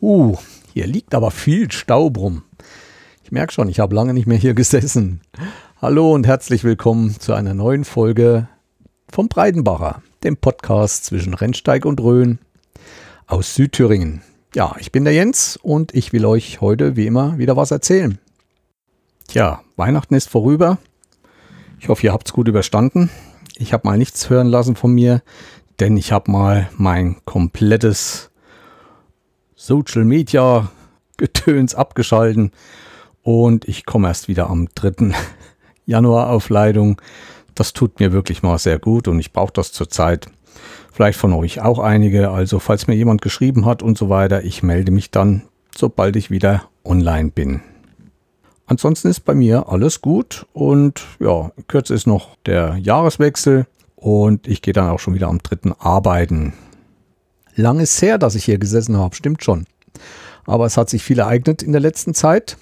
Hier liegt aber viel Staub rum. Ich merke schon, ich habe lange nicht mehr hier gesessen. Hallo und herzlich willkommen zu einer neuen Folge vom Breitenbacher, dem Podcast zwischen Rennsteig und Rhön aus Südthüringen. Ja, ich bin der Jens und ich will euch heute wie immer wieder was erzählen. Tja, Weihnachten ist vorüber. Ich hoffe, ihr habt es gut überstanden. Ich habe mal nichts hören lassen von mir, denn ich habe mal mein komplettes Social Media Gedöns abgeschalten und ich komme erst wieder am 3. Januar auf Leitung. Das tut mir wirklich mal sehr gut und ich brauche das zurzeit. Vielleicht von euch auch einige, also falls mir jemand geschrieben hat und so weiter, ich melde mich dann, sobald ich wieder online bin. Ansonsten ist bei mir alles gut und ja, in Kürze ist noch der Jahreswechsel und ich gehe dann auch schon wieder am 3. arbeiten. Lang ist her, dass ich hier gesessen habe, stimmt schon. Aber es hat sich viel ereignet in der letzten Zeit.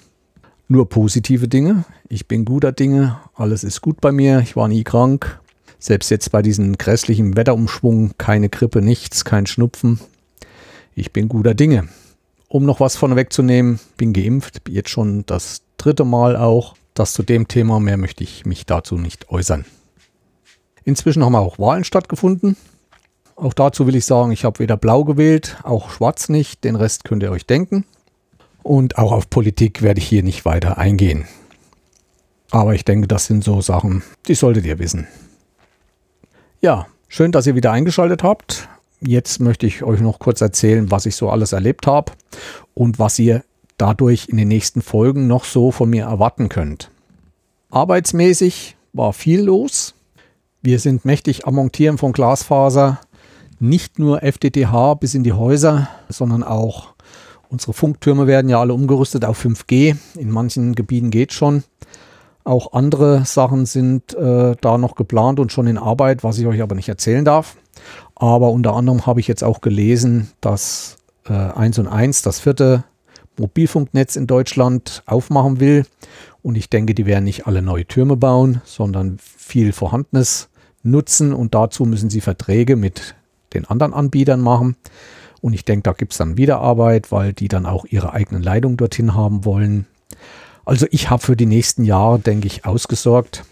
Nur positive Dinge. Ich bin guter Dinge, alles ist gut bei mir, ich war nie krank. Selbst jetzt bei diesem grässlichen Wetterumschwung, keine Grippe, nichts, kein Schnupfen. Ich bin guter Dinge. Um noch was von wegzunehmen, bin geimpft, jetzt schon das 3. Mal auch. Das zu dem Thema, mehr möchte ich mich dazu nicht äußern. Inzwischen haben auch Wahlen stattgefunden. Auch dazu will ich sagen, ich habe weder blau gewählt, auch schwarz nicht. Den Rest könnt ihr euch denken. Und auch auf Politik werde ich hier nicht weiter eingehen. Aber ich denke, das sind so Sachen, die solltet ihr wissen. Ja, schön, dass ihr wieder eingeschaltet habt. Jetzt möchte ich euch noch kurz erzählen, was ich so alles erlebt habe und was ihr dadurch in den nächsten Folgen noch so von mir erwarten könnt. Arbeitsmäßig war viel los. Wir sind mächtig am Montieren von Glasfaser. Nicht nur FTTH bis in die Häuser, sondern auch unsere Funktürme werden ja alle umgerüstet auf 5G. In manchen Gebieten geht schon. Auch andere Sachen sind da noch geplant und schon in Arbeit, was ich euch aber nicht erzählen darf. Aber unter anderem habe ich jetzt auch gelesen, dass 1&1, das 4. Mobilfunknetz in Deutschland, aufmachen will. Und ich denke, die werden nicht alle neue Türme bauen, sondern viel Vorhandenes nutzen. Und dazu müssen sie Verträge mit den anderen Anbietern machen. Und ich denke, da gibt es dann wieder Arbeit, weil die dann auch ihre eigenen Leitungen dorthin haben wollen. Also ich habe für die nächsten Jahre, denke ich, ausgesorgt.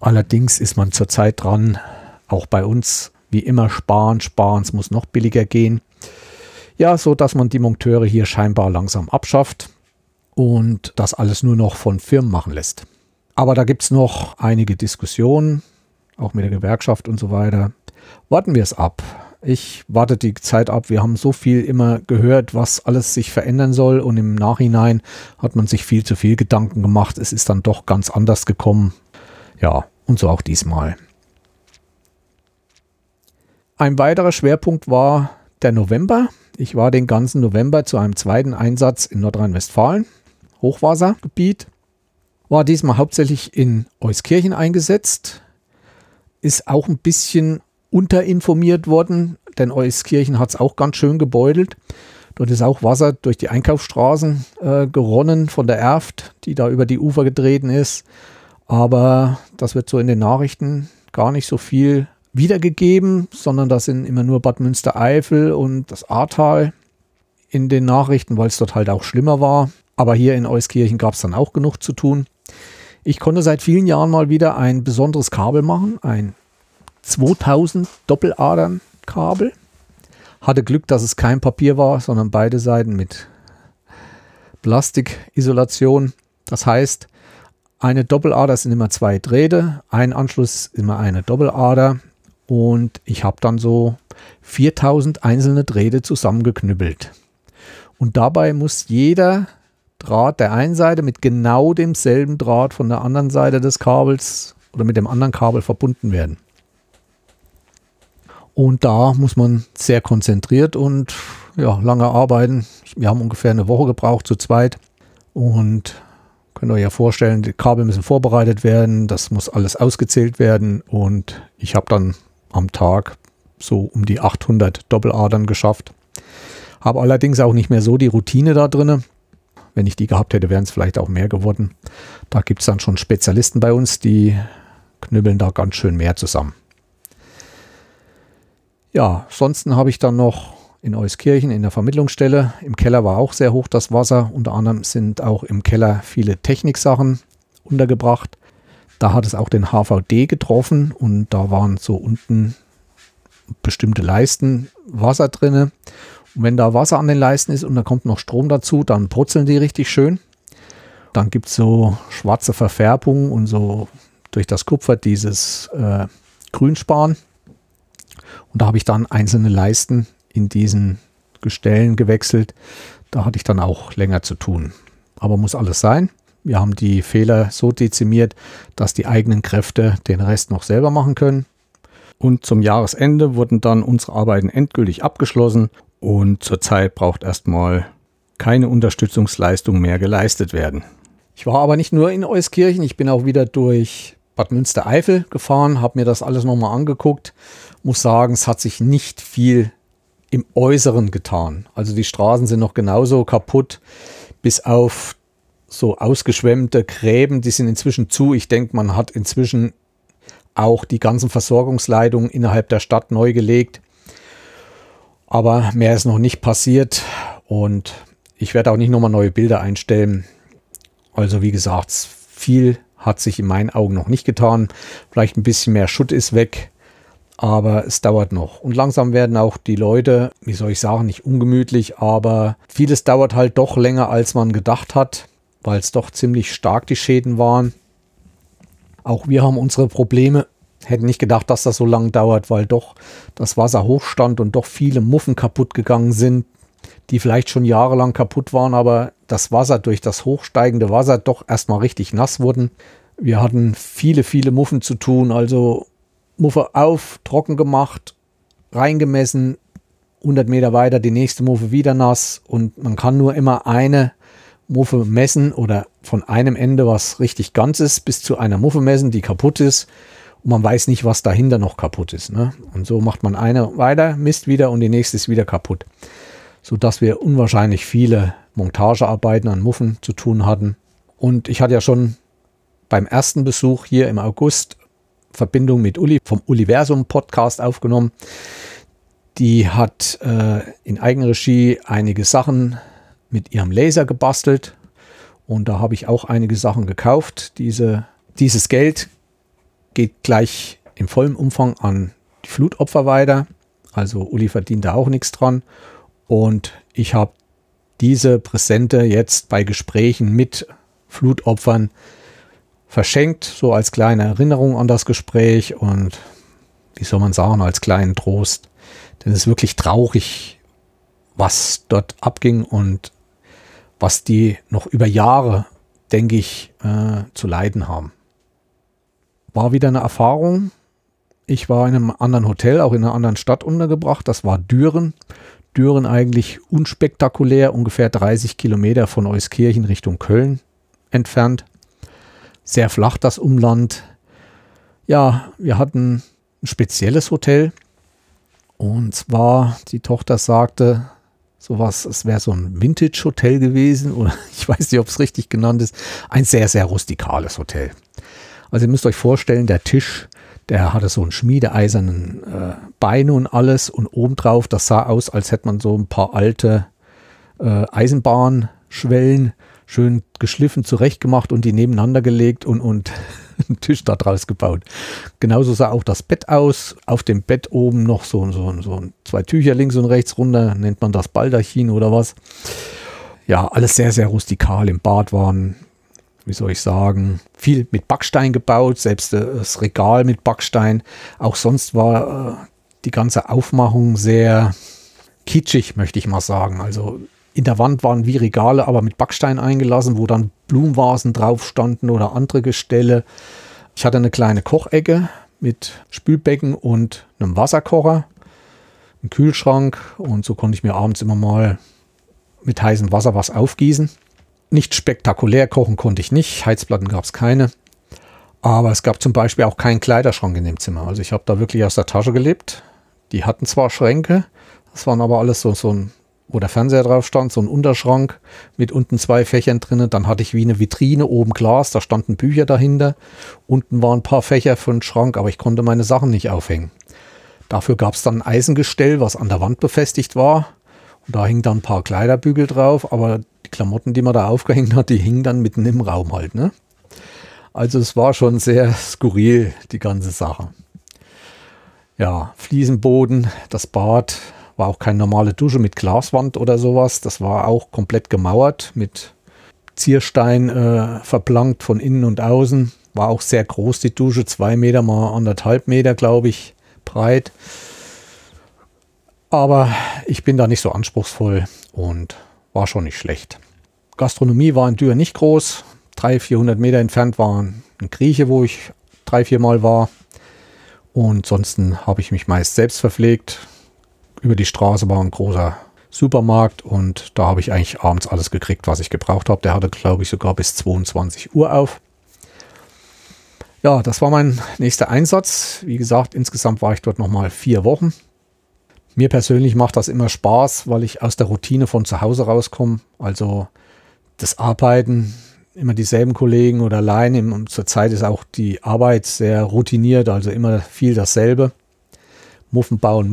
Allerdings ist man zurzeit dran, auch bei uns, wie immer, sparen. Es muss noch billiger gehen. Ja, so dass man die Monteure hier scheinbar langsam abschafft und das alles nur noch von Firmen machen lässt. Aber da gibt es noch einige Diskussionen, auch mit der Gewerkschaft und so weiter. Warten wir es ab. Ich warte die Zeit ab. Wir haben so viel immer gehört, was alles sich verändern soll. Und im Nachhinein hat man sich viel zu viel Gedanken gemacht. Es ist dann doch ganz anders gekommen. Ja, und so auch diesmal. Ein weiterer Schwerpunkt war der November. Ich war den ganzen November zu einem zweiten Einsatz in Nordrhein-Westfalen, Hochwassergebiet. War diesmal hauptsächlich in Euskirchen eingesetzt. Ist auch ein bisschen unterinformiert worden, denn Euskirchen hat es auch ganz schön gebeutelt. Dort ist auch Wasser durch die Einkaufsstraßen geronnen von der Erft, die da über die Ufer getreten ist. Aber das wird so in den Nachrichten gar nicht so viel wiedergegeben, sondern das sind immer nur Bad Münstereifel und das Ahrtal in den Nachrichten, weil es dort halt auch schlimmer war. Aber hier in Euskirchen gab es dann auch genug zu tun. Ich konnte seit vielen Jahren mal wieder ein besonderes Kabel machen, ein 2000 Doppeladernkabel. Hatte Glück, dass es kein Papier war, sondern beide Seiten mit Plastikisolation. Das heißt, eine Doppelader sind immer 2 Drähte, ein Anschluss immer eine Doppelader und ich habe dann so 4000 einzelne Drähte zusammengeknüppelt. Und dabei muss jeder Draht der einen Seite mit genau demselben Draht von der anderen Seite des Kabels oder mit dem anderen Kabel verbunden werden. Und da muss man sehr konzentriert und ja, lange arbeiten. Wir haben ungefähr eine Woche gebraucht zu zweit. Und könnt ihr euch ja vorstellen, die Kabel müssen vorbereitet werden. Das muss alles ausgezählt werden. Und ich habe dann am Tag so um die 800 Doppeladern geschafft. Habe allerdings auch nicht mehr so die Routine da drin. Wenn ich die gehabt hätte, wären es vielleicht auch mehr geworden. Da gibt es dann schon Spezialisten bei uns, die knüppeln da ganz schön mehr zusammen. Ja, ansonsten habe ich dann noch in Euskirchen in der Vermittlungsstelle. Im Keller war auch sehr hoch das Wasser. Unter anderem sind auch im Keller viele Techniksachen untergebracht. Da hat es auch den HVD getroffen und da waren so unten bestimmte Leisten Wasser drin. Und wenn da Wasser an den Leisten ist und da kommt noch Strom dazu, dann brutzeln die richtig schön. Dann gibt es so schwarze Verfärbungen und so durch das Kupfer dieses Grünspan. Und da habe ich dann einzelne Leisten in diesen Gestellen gewechselt. Da hatte ich dann auch länger zu tun. Aber muss alles sein. Wir haben die Fehler so dezimiert, dass die eigenen Kräfte den Rest noch selber machen können. Und zum Jahresende wurden dann unsere Arbeiten endgültig abgeschlossen und zurzeit braucht erstmal keine Unterstützungsleistung mehr geleistet werden. Ich war aber nicht nur in Euskirchen, ich bin auch wieder durch Bad Münstereifel gefahren, habe mir das alles nochmal angeguckt. Muss sagen, es hat sich nicht viel im Äußeren getan. Also die Straßen sind noch genauso kaputt, bis auf so ausgeschwemmte Gräben, die sind inzwischen zu. Ich denke, man hat inzwischen auch die ganzen Versorgungsleitungen innerhalb der Stadt neu gelegt. Aber mehr ist noch nicht passiert und ich werde auch nicht nochmal neue Bilder einstellen. Also wie gesagt, viel hat sich in meinen Augen noch nicht getan. Vielleicht ein bisschen mehr Schutt ist weg, aber es dauert noch. Und langsam werden auch die Leute, wie soll ich sagen, nicht ungemütlich, aber vieles dauert halt doch länger, als man gedacht hat, weil es doch ziemlich stark die Schäden waren. Auch wir haben unsere Probleme. Hätten nicht gedacht, dass das so lange dauert, weil doch das Wasser hochstand und doch viele Muffen kaputt gegangen sind, die vielleicht schon jahrelang kaputt waren, aber das Wasser durch das hochsteigende Wasser doch erstmal richtig nass wurden. Wir hatten viele Muffen zu tun, also Muffe auf, trocken gemacht, reingemessen, 100 Meter weiter die nächste Muffe wieder nass und man kann nur immer eine Muffe messen oder von einem Ende, was richtig ganz ist, bis zu einer Muffe messen, die kaputt ist. Und man weiß nicht, was dahinter noch kaputt ist, ne? Und so macht man eine weiter, misst wieder und die nächste ist wieder kaputt. Sodass wir unwahrscheinlich viele Montagearbeiten an Muffen zu tun hatten. Und ich hatte ja schon beim ersten Besuch hier im August Verbindung mit Uli vom Uliversum Podcast aufgenommen. Die hat in Eigenregie einige Sachen mit ihrem Laser gebastelt und da habe ich auch einige Sachen gekauft. Dieses Geld geht gleich im vollen Umfang an die Flutopfer weiter, also Uli verdient da auch nichts dran und ich habe diese Präsente jetzt bei Gesprächen mit Flutopfern verschenkt, so als kleine Erinnerung an das Gespräch und wie soll man sagen, als kleinen Trost, denn es ist wirklich traurig, was dort abging und was die noch über Jahre, denke ich, zu leiden haben. War wieder eine Erfahrung. Ich war in einem anderen Hotel, auch in einer anderen Stadt untergebracht. Das war Düren. Düren eigentlich unspektakulär, ungefähr 30 Kilometer von Euskirchen Richtung Köln entfernt. Sehr flach das Umland. Ja, wir hatten ein spezielles Hotel. Und zwar, die Tochter sagte, sowas, es wäre so ein Vintage-Hotel gewesen. Oder ich weiß nicht, ob es richtig genannt ist. Ein sehr rustikales Hotel. Also ihr müsst euch vorstellen, der Tisch, der hatte so einen schmiedeeisernen Beine und alles und obendrauf, das sah aus, als hätte man so ein paar alte Eisenbahnschwellen schön geschliffen zurechtgemacht und die nebeneinander gelegt und einen Tisch da draus gebaut. Genauso sah auch das Bett aus. Auf dem Bett oben noch so zwei Tücher links und rechts runter, nennt man das Baldachin oder was. Ja, alles sehr rustikal. Im Bad waren, wie soll ich sagen, viel mit Backstein gebaut, selbst das Regal mit Backstein. Auch sonst war die ganze Aufmachung sehr kitschig, möchte ich mal sagen. Also in der Wand waren wie Regale, aber mit Backstein eingelassen, wo dann Blumenvasen drauf standen oder andere Gestelle. Ich hatte eine kleine Kochecke mit Spülbecken und einem Wasserkocher, einen Kühlschrank und so konnte ich mir abends immer mal mit heißem Wasser was aufgießen. Nicht spektakulär kochen konnte ich nicht, Heizplatten gab es keine, aber es gab zum Beispiel auch keinen Kleiderschrank in dem Zimmer. Also ich habe da wirklich aus der Tasche gelebt. Die hatten zwar Schränke, das waren aber alles so ein, wo der Fernseher drauf stand, so ein Unterschrank mit unten zwei Fächern drin. Dann hatte ich wie eine Vitrine, oben Glas, da standen Bücher dahinter. Unten waren ein paar Fächer für den Schrank, aber ich konnte meine Sachen nicht aufhängen. Dafür gab es dann ein Eisengestell, was an der Wand befestigt war. Und da hingen dann ein paar Kleiderbügel drauf, aber die Klamotten, die man da aufgehängt hat, die hingen dann mitten im Raum halt, ne? Also es war schon sehr skurril, die ganze Sache. Ja, Fliesenboden, das Bad war auch keine normale Dusche mit Glaswand oder sowas. Das war auch komplett gemauert, mit Zierstein verplankt von innen und außen. War auch sehr groß die Dusche, 2 Meter mal 1,5 Meter, glaube ich, breit. Aber ich bin da nicht so anspruchsvoll und war schon nicht schlecht. Gastronomie war in Dürr nicht groß. 300-400 Meter entfernt war ein Grieche, wo ich 3-4 Mal war. Und sonst habe ich mich meist selbst verpflegt. Über die Straße war ein großer Supermarkt und da habe ich eigentlich abends alles gekriegt, was ich gebraucht habe. Der hatte, glaube ich, sogar bis 22 Uhr auf. Ja, das war mein nächster Einsatz. Wie gesagt, insgesamt war ich dort nochmal 4 Wochen. Mir persönlich macht das immer Spaß, weil ich aus der Routine von zu Hause rauskomme. Also das Arbeiten, immer dieselben Kollegen oder allein. Zurzeit ist auch die Arbeit sehr routiniert, also immer viel dasselbe. Muffen bauen.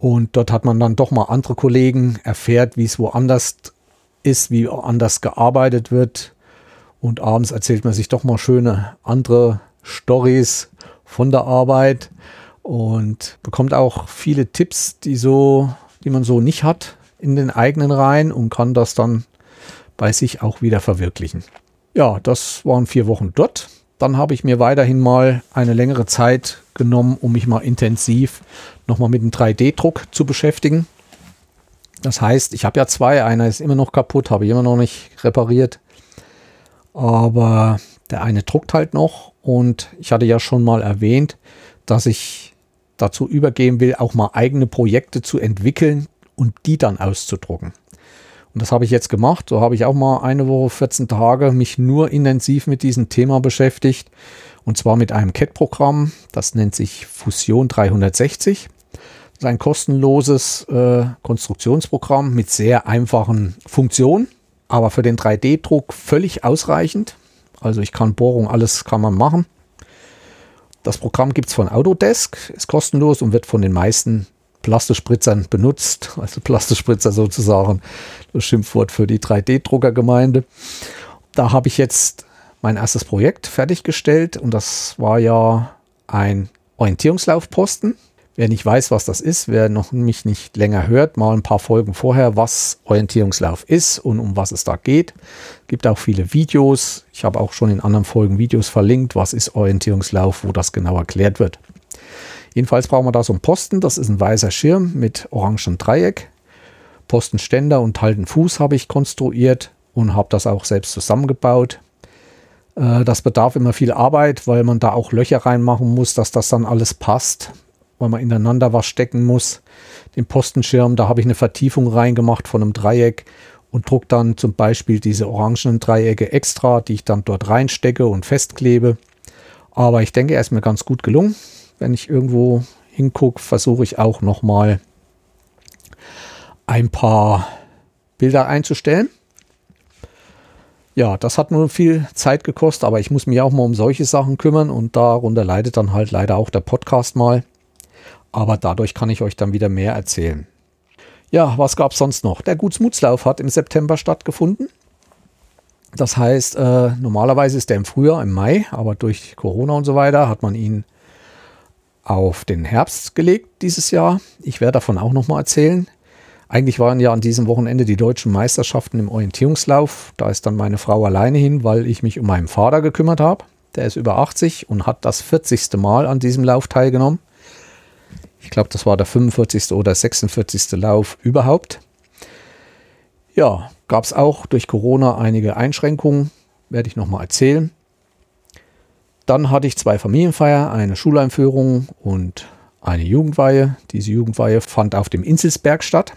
Und dort hat man dann doch mal andere Kollegen, erfährt, wie es woanders ist, wie anders gearbeitet wird. Und abends erzählt man sich doch mal schöne andere Storys von der Arbeit und bekommt auch viele Tipps, die man so nicht hat in den eigenen Reihen und kann das dann bei sich auch wieder verwirklichen. Ja, das waren 4 Wochen dort. Dann habe ich mir weiterhin mal eine längere Zeit genommen, um mich mal intensiv nochmal mit dem 3D-Druck zu beschäftigen. Das heißt, ich habe ja 2, einer ist immer noch kaputt, habe ich immer noch nicht repariert. Aber der eine druckt halt noch und ich hatte ja schon mal erwähnt, dass ich dazu übergehen will, auch mal eigene Projekte zu entwickeln und die dann auszudrucken. Und das habe ich jetzt gemacht. So habe ich auch mal eine Woche, 14 Tage mich nur intensiv mit diesem Thema beschäftigt. Und zwar mit einem CAD-Programm. Das nennt sich Fusion 360. Das ist ein kostenloses Konstruktionsprogramm mit sehr einfachen Funktionen. Aber für den 3D-Druck völlig ausreichend. Also ich kann Bohrung, alles kann man machen. Das Programm gibt es von Autodesk. Ist kostenlos und wird von den meisten Plastispritzern benutzt, also Plastispritzer sozusagen, das Schimpfwort für die 3D-Druckergemeinde. Da habe ich jetzt mein erstes Projekt fertiggestellt und das war ja ein Orientierungslaufposten. Wer nicht weiß, was das ist, wer noch mich nicht länger hört, mal ein paar Folgen vorher, was Orientierungslauf ist und um was es da geht. Es gibt auch viele Videos. Ich habe auch schon in anderen Folgen Videos verlinkt, was ist Orientierungslauf, wo das genau erklärt wird. Jedenfalls brauchen wir da so einen Posten, das ist ein weißer Schirm mit orangem Dreieck. Postenständer und halben Fuß habe ich konstruiert und habe das auch selbst zusammengebaut. Das bedarf immer viel Arbeit, weil man da auch Löcher reinmachen muss, dass das dann alles passt, weil man ineinander was stecken muss. Den Postenschirm, da habe ich eine Vertiefung reingemacht von einem Dreieck und drucke dann zum Beispiel diese orangenen Dreiecke extra, die ich dann dort reinstecke und festklebe. Aber ich denke, er ist mir ganz gut gelungen. Wenn ich irgendwo hingucke, versuche ich auch nochmal ein paar Bilder einzustellen. Ja, das hat nur viel Zeit gekostet, aber ich muss mich auch mal um solche Sachen kümmern und darunter leidet dann halt leider auch der Podcast mal. Aber dadurch kann ich euch dann wieder mehr erzählen. Ja, was gab es sonst noch? Der Gutsmutslauf hat im September stattgefunden. Das heißt, normalerweise ist der im Frühjahr, im Mai, aber durch Corona und so weiter hat man ihn auf den Herbst gelegt dieses Jahr. Ich werde davon auch noch mal erzählen. Eigentlich waren ja an diesem Wochenende die deutschen Meisterschaften im Orientierungslauf. Da ist dann meine Frau alleine hin, weil ich mich um meinen Vater gekümmert habe. Der ist über 80 und hat das 40. Mal an diesem Lauf teilgenommen. Ich glaube, das war der 45. oder 46. Lauf überhaupt. Ja, gab es auch durch Corona einige Einschränkungen. Werde ich noch mal erzählen. Dann hatte ich 2 Familienfeiern, eine Schuleinführung und eine Jugendweihe. Diese Jugendweihe fand auf dem Inselsberg statt.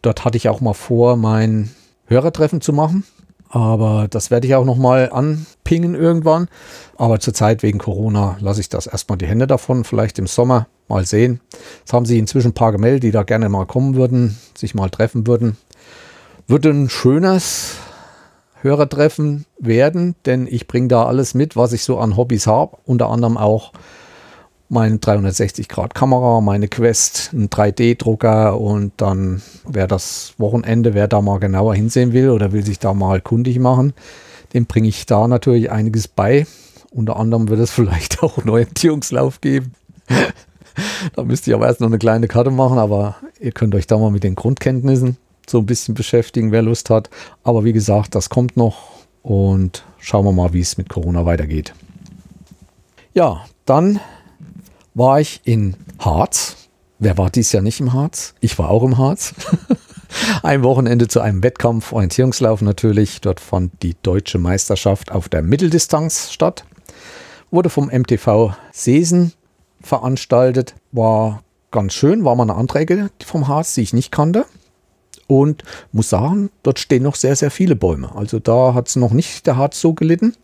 Dort hatte ich auch mal vor, mein Hörertreffen zu machen. Aber das werde ich auch noch mal anpingen irgendwann. Aber zurzeit wegen Corona lasse ich das erstmal die Hände davon. Vielleicht im Sommer mal sehen. Es haben sich inzwischen ein paar gemeldet, die da gerne mal kommen würden, sich mal treffen würden. Wird ein schönes Hörertreffen werden, denn ich bringe da alles mit, was ich so an Hobbys habe, unter anderem auch meine 360-Grad-Kamera, meine Quest, einen 3D-Drucker und dann wäre das Wochenende, wer da mal genauer hinsehen will oder will sich da mal kundig machen, dem bringe ich da natürlich einiges bei. Unter anderem wird es vielleicht auch einen Orientierungslauf geben. Da müsst ihr aber erst noch eine kleine Karte machen, aber ihr könnt euch da mal mit den Grundkenntnissen so ein bisschen beschäftigen, wer Lust hat. Aber wie gesagt, das kommt noch und schauen wir mal, wie es mit Corona weitergeht. Ja, dann war ich in Harz. Wer war dieses Jahr nicht im Harz? Ich war auch im Harz. Ein Wochenende zu einem Wettkampf, Orientierungslauf natürlich. Dort fand die deutsche Meisterschaft auf der Mitteldistanz statt. Wurde vom MTV Seesen veranstaltet. War ganz schön, war mal eine andere Ecke vom Harz, die ich nicht kannte. Und muss sagen, dort stehen noch sehr, sehr viele Bäume. Also da hat es noch nicht der Harz so gelitten.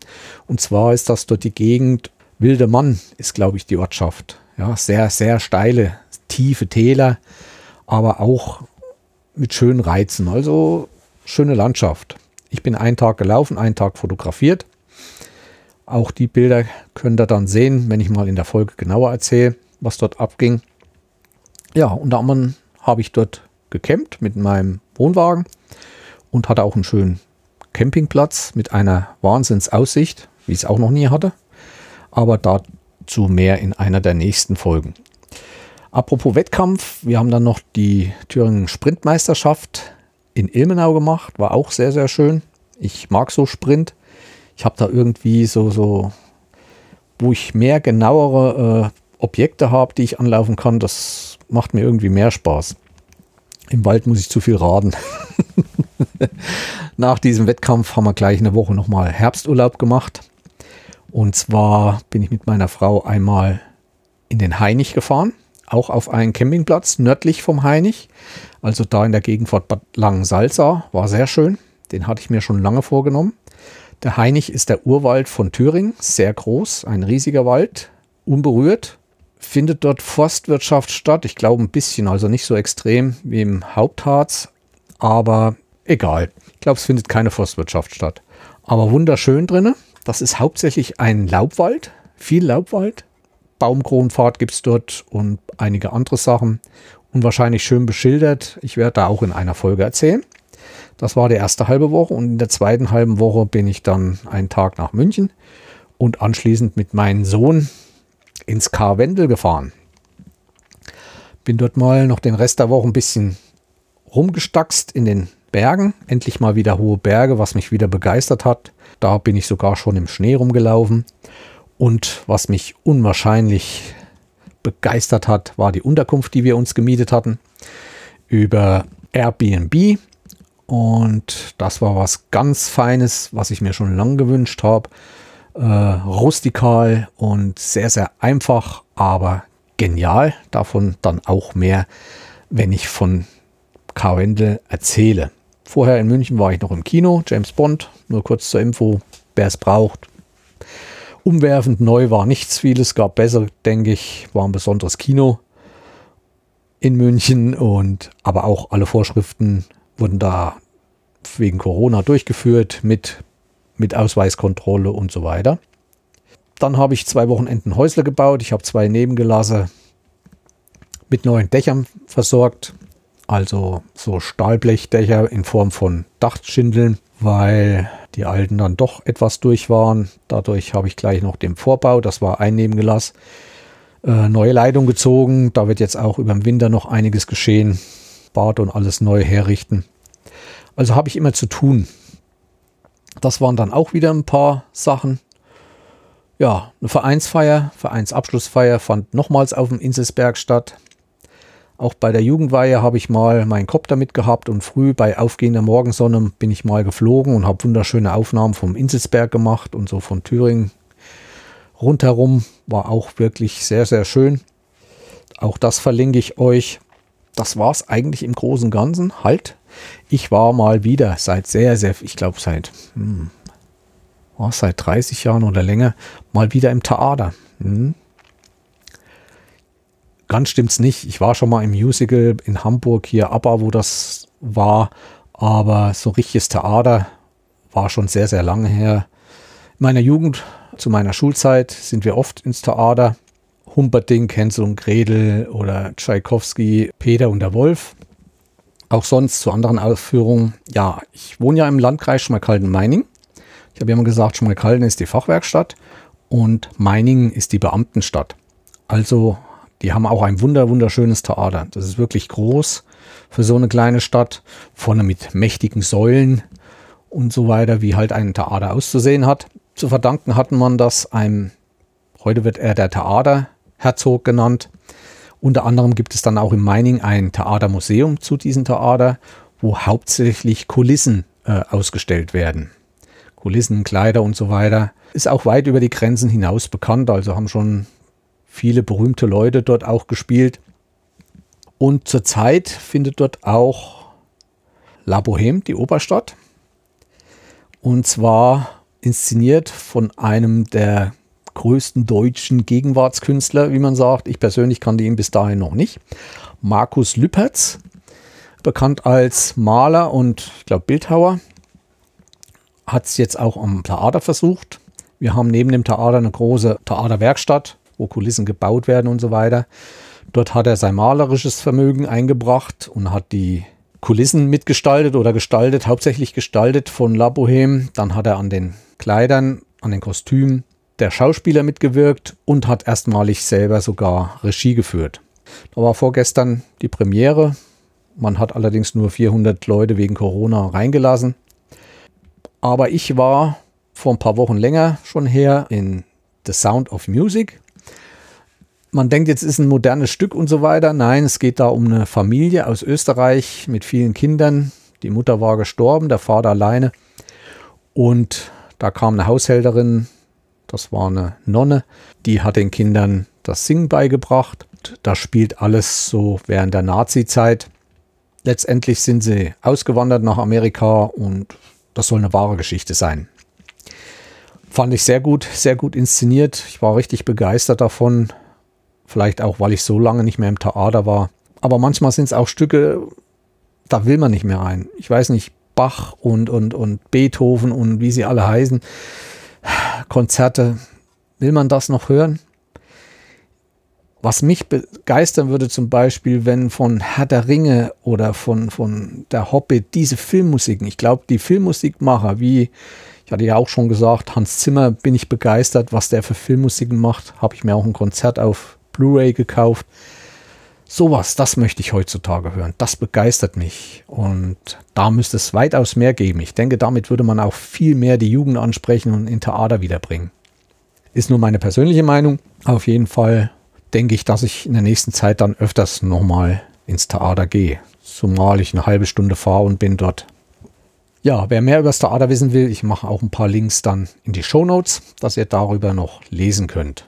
Und zwar ist das dort die Gegend, Wilde Mann ist, glaube ich, die Ortschaft. Ja, sehr, sehr steile, tiefe Täler, aber auch mit schönen Reizen. Also schöne Landschaft. Ich bin einen Tag gelaufen, einen Tag fotografiert. Auch die Bilder könnt ihr dann sehen, wenn ich mal in der Folge genauer erzähle, was dort abging. Ja, unter anderem habe ich dort gecampt mit meinem Wohnwagen und hatte auch einen schönen Campingplatz mit einer Wahnsinnsaussicht, wie ich es auch noch nie hatte. Aber dazu mehr in einer der nächsten Folgen. Apropos Wettkampf, wir haben dann noch die Thüringen Sprintmeisterschaft in Ilmenau gemacht, war auch sehr, sehr schön. Ich mag so Sprint. Ich habe da irgendwie so, wo ich mehr genauere Objekte habe, die ich anlaufen kann, das macht mir irgendwie mehr Spaß. Im Wald muss ich zu viel raden. Nach diesem Wettkampf haben wir gleich eine Woche nochmal Herbsturlaub gemacht. Und zwar bin ich mit meiner Frau einmal in den Hainich gefahren, auch auf einen Campingplatz nördlich vom Hainich. Also da in der Gegend von Bad Langensalza, war sehr schön. Den hatte ich mir schon lange vorgenommen. Der Hainich ist der Urwald von Thüringen, sehr groß, ein riesiger Wald, unberührt. Findet dort Forstwirtschaft statt, ich glaube ein bisschen, also nicht so extrem wie im Hauptharz, aber egal. Ich glaube, es findet keine Forstwirtschaft statt, aber wunderschön drinne. Das ist hauptsächlich ein Laubwald, viel Laubwald. Baumkronenpfad gibt es dort und einige andere Sachen. Unwahrscheinlich schön beschildert. Ich werde da auch in einer Folge erzählen. Das war die erste halbe Woche und in der zweiten halben Woche bin ich dann einen Tag nach München und anschließend mit meinem Sohn ins Karwendel gefahren. Bin dort mal noch den Rest der Woche ein bisschen rumgestackst in den Bergen. Endlich mal wieder hohe Berge, was mich wieder begeistert hat. Da bin ich sogar schon im Schnee rumgelaufen. Und was mich unwahrscheinlich begeistert hat, war die Unterkunft, die wir uns gemietet hatten über Airbnb. Und das war was ganz Feines, was ich mir schon lange gewünscht habe. Rustikal und sehr, sehr einfach, aber genial. Davon dann auch mehr, wenn ich von Karwendel erzähle. Vorher in München war ich noch im Kino, James Bond, nur kurz zur Info, wer es braucht. Umwerfend neu war nichts vieles, gab besser, denke ich, war ein besonderes Kino in München und aber auch alle Vorschriften wurden da wegen Corona durchgeführt mit Ausweiskontrolle und so weiter. Dann habe ich 2 Wochenenden Häusle gebaut, ich habe 2 Nebengelasse mit neuen Dächern versorgt. Also so Stahlblechdächer in Form von Dachschindeln, weil die alten dann doch etwas durch waren. Dadurch habe ich gleich noch den Vorbau, das war ein Nebengelass, neue Leitung gezogen. Da wird jetzt auch über den Winter noch einiges geschehen. Bad und alles neu herrichten. Also habe ich immer zu tun. Das waren dann auch wieder ein paar Sachen. Ja, eine Vereinsfeier, Vereinsabschlussfeier fand nochmals auf dem Inselsberg statt. Auch bei der Jugendweihe habe ich mal meinen Kopter mitgehabt und früh bei aufgehender Morgensonne bin ich mal geflogen und habe wunderschöne Aufnahmen vom Inselsberg gemacht und so von Thüringen rundherum. War auch wirklich sehr, sehr schön. Auch das verlinke ich euch. Das war es eigentlich im Großen und Ganzen. Halt, ich war mal wieder seit sehr, sehr, ich glaube seit 30 Jahren oder länger, mal wieder im Theater. Ganz stimmt's nicht. Ich war schon mal im Musical in Hamburg, hier ABBA, wo das war. Aber so richtiges Theater war schon sehr, sehr lange her. In meiner Jugend, zu meiner Schulzeit, sind wir oft ins Theater. Humperdinck, Hänsel und Gretel oder Tschaikowski, Peter und der Wolf. Auch sonst zu anderen Aufführungen. Ja, ich wohne ja im Landkreis Schmalkalden-Meiningen. Ich habe ja mal gesagt, Schmalkalden ist die Fachwerkstadt und Meiningen ist die Beamtenstadt. Also die haben auch ein wunderschönes Theater. Das ist wirklich groß für so eine kleine Stadt. Vorne mit mächtigen Säulen und so weiter, wie halt ein Theater auszusehen hat. Zu verdanken hatten man das einem, heute wird er der Theaterherzog genannt. Unter anderem gibt es dann auch in Meiningen ein Theatermuseum zu diesem Theater, wo hauptsächlich Kulissen ausgestellt werden. Kulissen, Kleider und so weiter. Ist auch weit über die Grenzen hinaus bekannt, also haben schon viele berühmte Leute dort auch gespielt. Und zurzeit findet dort auch La Bohème, die Oper, statt. Und zwar inszeniert von einem der größten deutschen Gegenwartskünstler, wie man sagt. Ich persönlich kannte ihn bis dahin noch nicht. Markus Lüpertz, bekannt als Maler und, ich glaube, Bildhauer. Hat es jetzt auch am Theater versucht. Wir haben neben dem Theater eine große Theaterwerkstatt, wo Kulissen gebaut werden und so weiter. Dort hat er sein malerisches Vermögen eingebracht und hat die Kulissen mitgestaltet oder gestaltet, hauptsächlich gestaltet von La Bohème. Dann hat er an den Kleidern, an den Kostümen der Schauspieler mitgewirkt und hat erstmalig selber sogar Regie geführt. Da war vorgestern die Premiere. Man hat allerdings nur 400 Leute wegen Corona reingelassen. Aber ich war vor ein paar Wochen länger schon her in The Sound of Music. Man denkt, jetzt ist ein modernes Stück und so weiter. Nein, es geht da um eine Familie aus Österreich mit vielen Kindern. Die Mutter war gestorben, der Vater alleine. Und da kam eine Haushälterin, das war eine Nonne, die hat den Kindern das Singen beigebracht. Da spielt alles so während der Nazi-Zeit. Letztendlich sind sie ausgewandert nach Amerika und das soll eine wahre Geschichte sein. Fand ich sehr gut inszeniert. Ich war richtig begeistert davon. Vielleicht auch, weil ich so lange nicht mehr im Theater war. Aber manchmal sind es auch Stücke, da will man nicht mehr rein. Ich weiß nicht, Bach und Beethoven und wie sie alle heißen. Konzerte. Will man das noch hören? Was mich begeistern würde zum Beispiel, wenn von Herr der Ringe oder von der Hobbit diese Filmmusiken, ich glaube, die Filmmusikmacher, wie ich hatte ja auch schon gesagt, Hans Zimmer, bin ich begeistert, was der für Filmmusiken macht, habe ich mir auch ein Konzert auf Blu-ray gekauft. Sowas, das möchte ich heutzutage hören, das begeistert mich und da müsste es weitaus mehr geben. Ich denke, damit würde man auch viel mehr die Jugend ansprechen und in Theater wiederbringen. Ist nur meine persönliche Meinung, auf jeden Fall denke ich, dass ich in der nächsten Zeit dann öfters nochmal ins Theater gehe. Zumal ich eine halbe Stunde fahre und bin dort. Ja, wer mehr über das Theater wissen will, ich mache auch ein paar Links dann in die Shownotes, dass ihr darüber noch lesen könnt.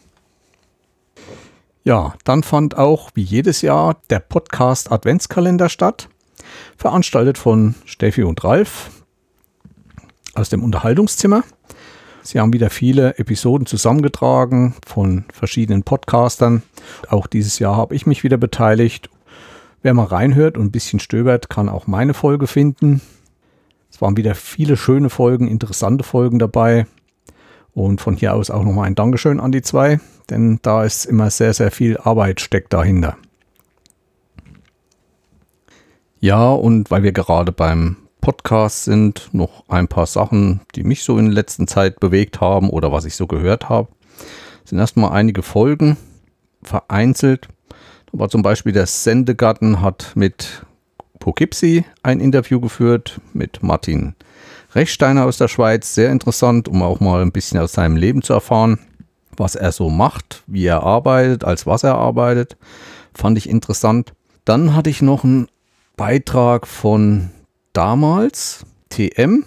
Ja, dann fand auch wie jedes Jahr der Podcast Adventskalender statt. Veranstaltet von Steffi und Ralf aus dem Unterhaltungszimmer. Sie haben wieder viele Episoden zusammengetragen von verschiedenen Podcastern. Auch dieses Jahr habe ich mich wieder beteiligt. Wer mal reinhört und ein bisschen stöbert, kann auch meine Folge finden. Es waren wieder viele schöne Folgen, interessante Folgen dabei. Und von hier aus auch nochmal ein Dankeschön an die zwei, denn da ist immer sehr viel Arbeit steckt dahinter. Ja, und weil wir gerade beim Podcasts sind, noch ein paar Sachen, die mich so in der letzten Zeit bewegt haben oder was ich so gehört habe. Es sind erstmal einige Folgen vereinzelt. Da war zum Beispiel der Sendegarten, hat mit Poughkeepsie ein Interview geführt mit Martin Rechsteiner aus der Schweiz. Sehr interessant, um auch mal ein bisschen aus seinem Leben zu erfahren, was er so macht, wie er arbeitet, als was er arbeitet. Fand ich interessant. Dann hatte ich noch einen Beitrag von damals TM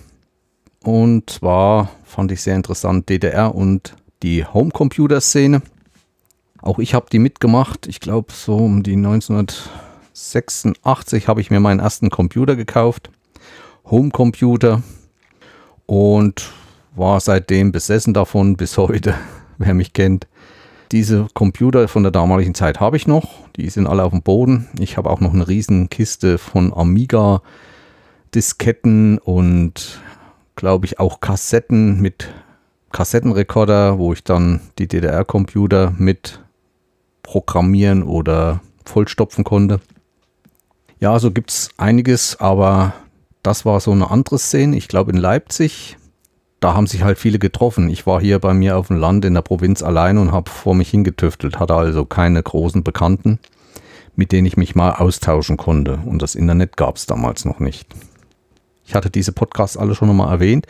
und zwar fand ich sehr interessant DDR und die Homecomputer-Szene. Auch ich habe die mitgemacht. Ich glaube, so um die 1986 habe ich mir meinen ersten Computer gekauft. Homecomputer und war seitdem besessen davon bis heute, wer mich kennt. Diese Computer von der damaligen Zeit habe ich noch. Die sind alle auf dem Boden. Ich habe auch noch eine riesen Kiste von Amiga Disketten und glaube ich auch Kassetten mit Kassettenrekorder, wo ich dann die DDR-Computer mit programmieren oder vollstopfen konnte. Ja, so gibt es einiges, aber das war so eine andere Szene. Ich glaube in Leipzig, da haben sich halt viele getroffen. Ich war hier bei mir auf dem Land in der Provinz allein und habe vor mich hingetüftelt, hatte also keine großen Bekannten, mit denen ich mich mal austauschen konnte. Und das Internet gab es damals noch nicht. Ich hatte diese Podcasts alle schon mal erwähnt,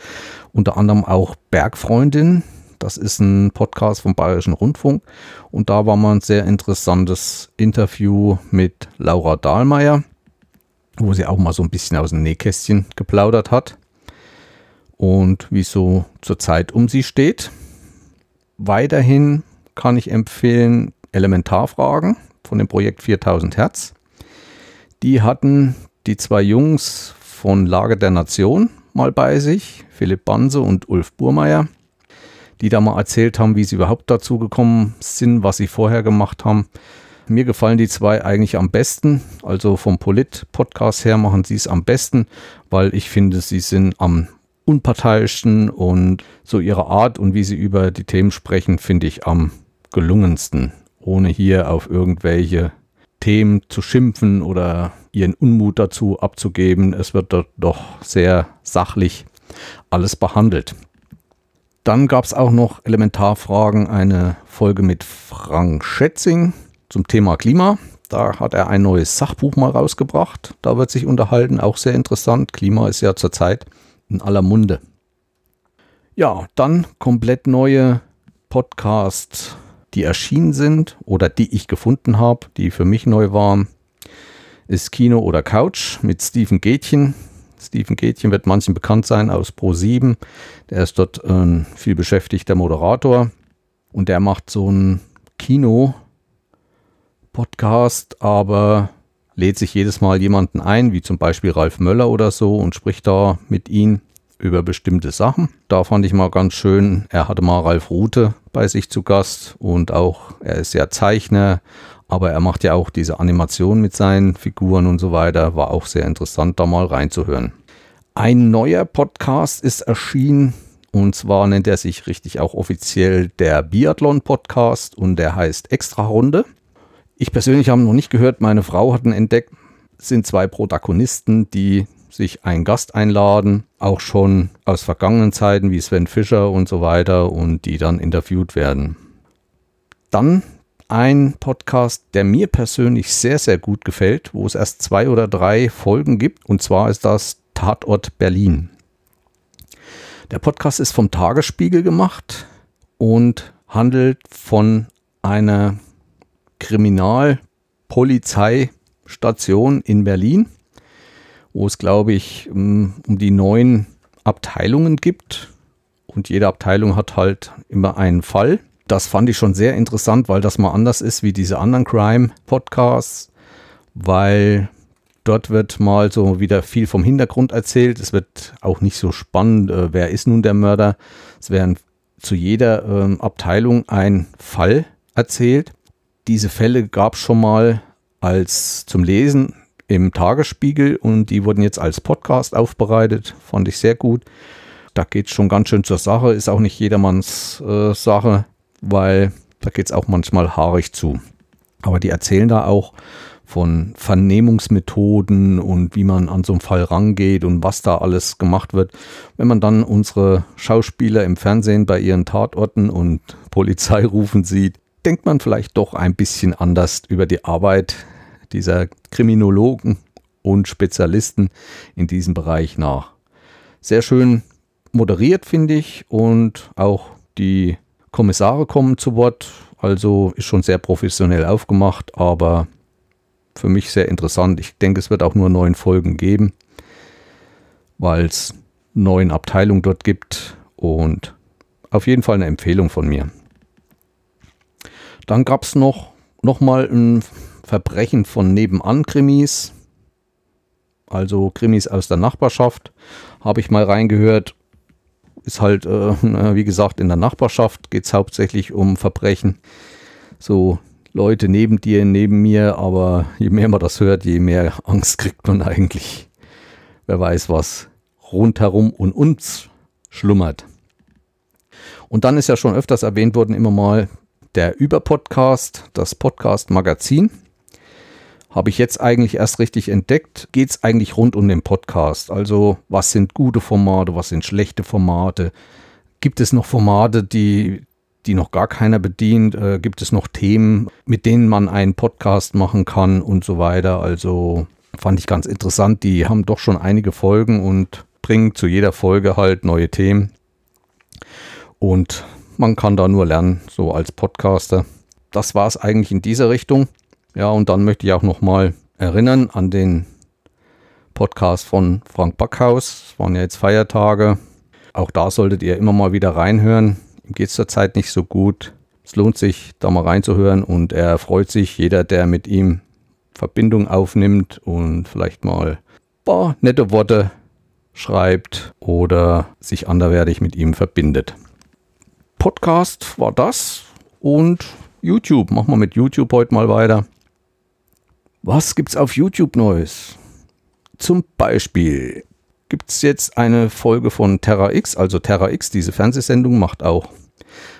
unter anderem auch Bergfreundin. Das ist ein Podcast vom Bayerischen Rundfunk und da war mal ein sehr interessantes Interview mit Laura Dahlmeier, wo sie auch mal so ein bisschen aus dem Nähkästchen geplaudert hat und wie es so zur Zeit um sie steht. Weiterhin kann ich empfehlen Elementarfragen von dem Projekt 4000 Hertz. Die hatten die zwei Jungs von Lage der Nation mal bei sich, Philipp Banse und Ulf Burmeier, die da mal erzählt haben, wie sie überhaupt dazu gekommen sind, was sie vorher gemacht haben. Mir gefallen die zwei eigentlich am besten. Also vom Polit-Podcast her machen sie es am besten, weil ich finde, sie sind am unparteiischsten und so ihre Art und wie sie über die Themen sprechen, finde ich am gelungensten. Ohne hier auf irgendwelche Themen zu schimpfen oder ihren Unmut dazu abzugeben. Es wird dort doch sehr sachlich alles behandelt. Dann gab es auch noch Elementarfragen, eine Folge mit Frank Schätzing zum Thema Klima. Da hat er ein neues Sachbuch mal rausgebracht. Da wird sich unterhalten, auch sehr interessant. Klima ist ja zurzeit in aller Munde. Ja, dann komplett neue Podcasts, die erschienen sind oder die ich gefunden habe, die für mich neu waren, ist Kino oder Couch mit Steven Gätjen. Steven Gätjen wird manchen bekannt sein aus Pro7. Der ist dort ein viel beschäftigter Moderator und der macht so einen Kino-Podcast, aber lädt sich jedes Mal jemanden ein, wie zum Beispiel Ralf Möller oder so und spricht da mit ihm über bestimmte Sachen. Da fand ich mal ganz schön, er hatte mal Ralf Rute bei sich zu Gast und auch, er ist ja Zeichner, aber er macht ja auch diese Animation mit seinen Figuren und so weiter. War auch sehr interessant, da mal reinzuhören. Ein neuer Podcast ist erschienen und zwar nennt er sich richtig auch offiziell der Biathlon-Podcast und der heißt Extrarunde. Ich persönlich habe ihn noch nicht gehört, meine Frau hat ihn entdeckt. Es sind zwei Protagonisten, die sich einen Gast einladen, auch schon aus vergangenen Zeiten wie Sven Fischer und so weiter und die dann interviewt werden. Dann ein Podcast, der mir persönlich sehr, sehr gut gefällt, wo es erst 2 oder 3 Folgen gibt und zwar ist das Tatort Berlin. Der Podcast ist vom Tagesspiegel gemacht und handelt von einer Kriminalpolizeistation in Berlin, wo es, glaube ich, um die 9 Abteilungen gibt. Und jede Abteilung hat halt immer einen Fall. Das fand ich schon sehr interessant, weil das mal anders ist wie diese anderen Crime-Podcasts, weil dort wird mal so wieder viel vom Hintergrund erzählt. Es wird auch nicht so spannend, wer ist nun der Mörder. Es werden zu jeder Abteilung ein Fall erzählt. Diese Fälle gab es schon mal als zum Lesen im Tagesspiegel und die wurden jetzt als Podcast aufbereitet, fand ich sehr gut. Da geht es schon ganz schön zur Sache, ist auch nicht jedermanns Sache, weil da geht es auch manchmal haarig zu. Aber die erzählen da auch von Vernehmungsmethoden und wie man an so einem Fall rangeht und was da alles gemacht wird. Wenn man dann unsere Schauspieler im Fernsehen bei ihren Tatorten und Polizeirufen sieht, denkt man vielleicht doch ein bisschen anders über die Arbeit dieser Kriminologen und Spezialisten in diesem Bereich nach. Sehr schön moderiert, finde ich, und auch die Kommissare kommen zu Wort, also ist schon sehr professionell aufgemacht, aber für mich sehr interessant. Ich denke, es wird auch nur 9 Folgen geben, weil es 9 Abteilungen dort gibt und auf jeden Fall eine Empfehlung von mir. Dann gab es noch mal ein Verbrechen von Nebenan-Krimis, also Krimis aus der Nachbarschaft, habe ich mal reingehört. Ist halt, wie gesagt, in der Nachbarschaft geht es hauptsächlich um Verbrechen. So Leute neben dir, neben mir, aber je mehr man das hört, je mehr Angst kriegt man eigentlich. Wer weiß, was rundherum und uns schlummert. Und dann ist ja schon öfters erwähnt worden, immer mal der Überpodcast, das Podcast-Magazin. Habe ich jetzt eigentlich erst richtig entdeckt, geht es eigentlich rund um den Podcast. Also was sind gute Formate, was sind schlechte Formate? Gibt es noch Formate, die noch gar keiner bedient? Gibt es noch Themen, mit denen man einen Podcast machen kann und so weiter? Also fand ich ganz interessant. Die haben doch schon einige Folgen und bringen zu jeder Folge halt neue Themen. Und man kann da nur lernen, so als Podcaster. Das war es eigentlich in dieser Richtung. Ja, und dann möchte ich auch nochmal erinnern an den Podcast von Frank Backhaus. Es waren ja jetzt Feiertage. Auch da solltet ihr immer mal wieder reinhören. Ihm geht es zurzeit nicht so gut. Es lohnt sich, da mal reinzuhören. Und er freut sich, jeder, der mit ihm Verbindung aufnimmt und vielleicht mal ein paar nette Worte schreibt oder sich anderweitig mit ihm verbindet. Podcast war das und YouTube. Machen wir mit YouTube heute mal weiter. Was gibt's auf YouTube Neues? Zum Beispiel gibt es jetzt eine Folge von Terra X, also Terra X, diese Fernsehsendung, macht auch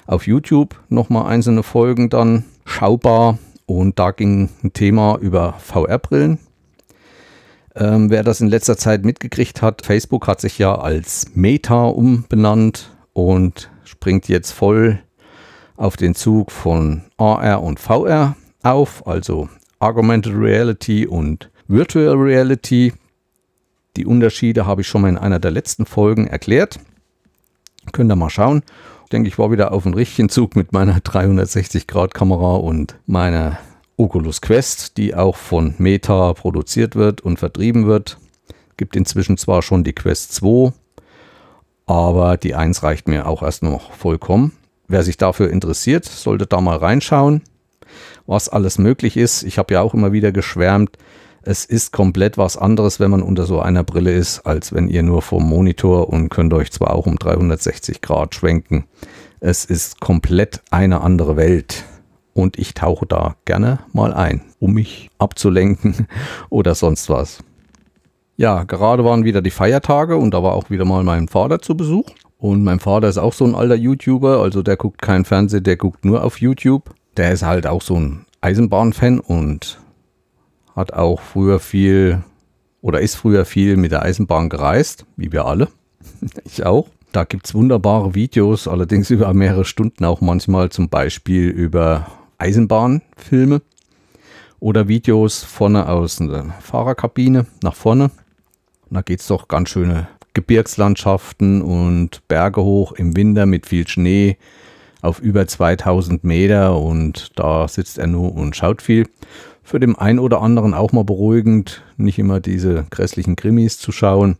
auf YouTube nochmal einzelne Folgen dann schaubar. Und da ging ein Thema über VR-Brillen. Wer das in letzter Zeit mitgekriegt hat, Facebook hat sich ja als Meta umbenannt und springt jetzt voll auf den Zug von AR und VR auf, also Augmented Reality und Virtual Reality. Die Unterschiede habe ich schon mal in einer der letzten Folgen erklärt. Könnt ihr mal schauen. Ich denke, ich war wieder auf dem richtigen Zug mit meiner 360-Grad-Kamera und meiner Oculus Quest, die auch von Meta produziert wird und vertrieben wird. Gibt inzwischen zwar schon die Quest 2, aber die 1 reicht mir auch erst noch vollkommen. Wer sich dafür interessiert, sollte da mal reinschauen, was alles möglich ist. Ich habe ja auch immer wieder geschwärmt, es ist komplett was anderes, wenn man unter so einer Brille ist, als wenn ihr nur vorm Monitor und könnt euch zwar auch um 360 Grad schwenken. Es ist komplett eine andere Welt und ich tauche da gerne mal ein, um mich abzulenken oder sonst was. Ja, gerade waren wieder die Feiertage und da war auch wieder mal mein Vater zu Besuch. Und mein Vater ist auch so ein alter YouTuber, also der guckt keinen Fernsehen, der guckt nur auf YouTube. Der ist halt auch so ein Eisenbahnfan und hat auch früher viel oder ist früher viel mit der Eisenbahn gereist, wie wir alle. Ich auch. Da gibt es wunderbare Videos, allerdings über mehrere Stunden auch manchmal, zum Beispiel über Eisenbahnfilme oder Videos vorne aus der Fahrerkabine nach vorne. Und da geht es doch ganz schöne Gebirgslandschaften und Berge hoch im Winter mit viel Schnee auf über 2000 Meter und da sitzt er nur und schaut viel. Für den einen oder anderen auch mal beruhigend, nicht immer diese grässlichen Krimis zu schauen.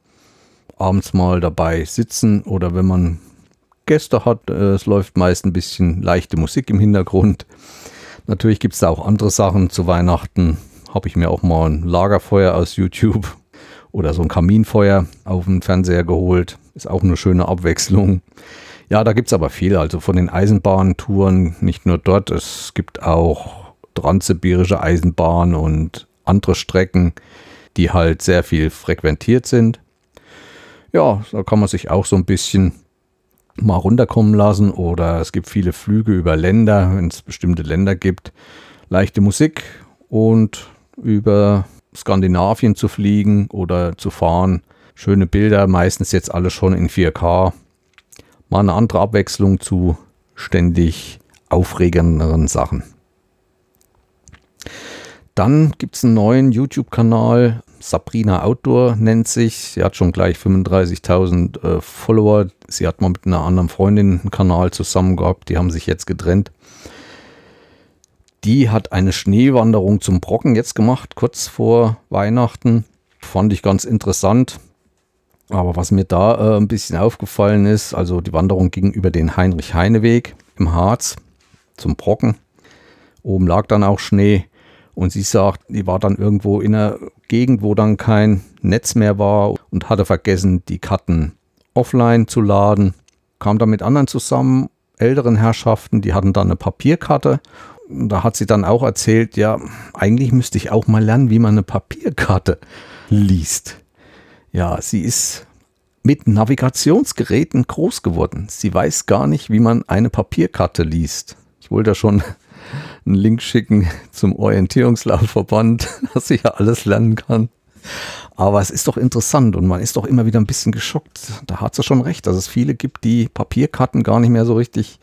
Abends mal dabei sitzen oder wenn man Gäste hat, es läuft meist ein bisschen leichte Musik im Hintergrund. Natürlich gibt es da auch andere Sachen. Zu Weihnachten habe ich mir auch mal ein Lagerfeuer aus YouTube oder so ein Kaminfeuer auf dem Fernseher geholt. Ist auch eine schöne Abwechslung. Ja, da gibt es aber viel. Also von den Eisenbahntouren, nicht nur dort. Es gibt auch transsibirische Eisenbahnen und andere Strecken, die halt sehr viel frequentiert sind. Ja, da kann man sich auch so ein bisschen mal runterkommen lassen. Oder es gibt viele Flüge über Länder, wenn es bestimmte Länder gibt. Leichte Musik und über Skandinavien zu fliegen oder zu fahren. Schöne Bilder, meistens jetzt alle schon in 4K. Mal eine andere Abwechslung zu ständig aufregenderen Sachen. Dann gibt es einen neuen YouTube-Kanal. Sabrina Outdoor nennt sich. Sie hat schon gleich 35.000 Follower. Sie hat mal mit einer anderen Freundin einen Kanal zusammen gehabt. Die haben sich jetzt getrennt. Die hat eine Schneewanderung zum Brocken jetzt gemacht, kurz vor Weihnachten. Fand ich ganz interessant. Aber was mir da ein bisschen aufgefallen ist, also die Wanderung ging über den Heinrich-Heine-Weg im Harz zum Brocken. Oben lag dann auch Schnee. Und sie sagt, die war dann irgendwo in einer Gegend, wo dann kein Netz mehr war und hatte vergessen, die Karten offline zu laden. Kam dann mit anderen zusammen, älteren Herrschaften, die hatten dann eine Papierkarte. Und da hat sie dann auch erzählt, ja, eigentlich müsste ich auch mal lernen, wie man eine Papierkarte liest. Ja, sie ist mit Navigationsgeräten groß geworden. Sie weiß gar nicht, wie man eine Papierkarte liest. Ich wollte da schon einen Link schicken zum Orientierungslaufverband, dass ich ja alles lernen kann. Aber es ist doch interessant und man ist doch immer wieder ein bisschen geschockt. Da hat sie schon recht, dass es viele gibt, die Papierkarten gar nicht mehr so richtig,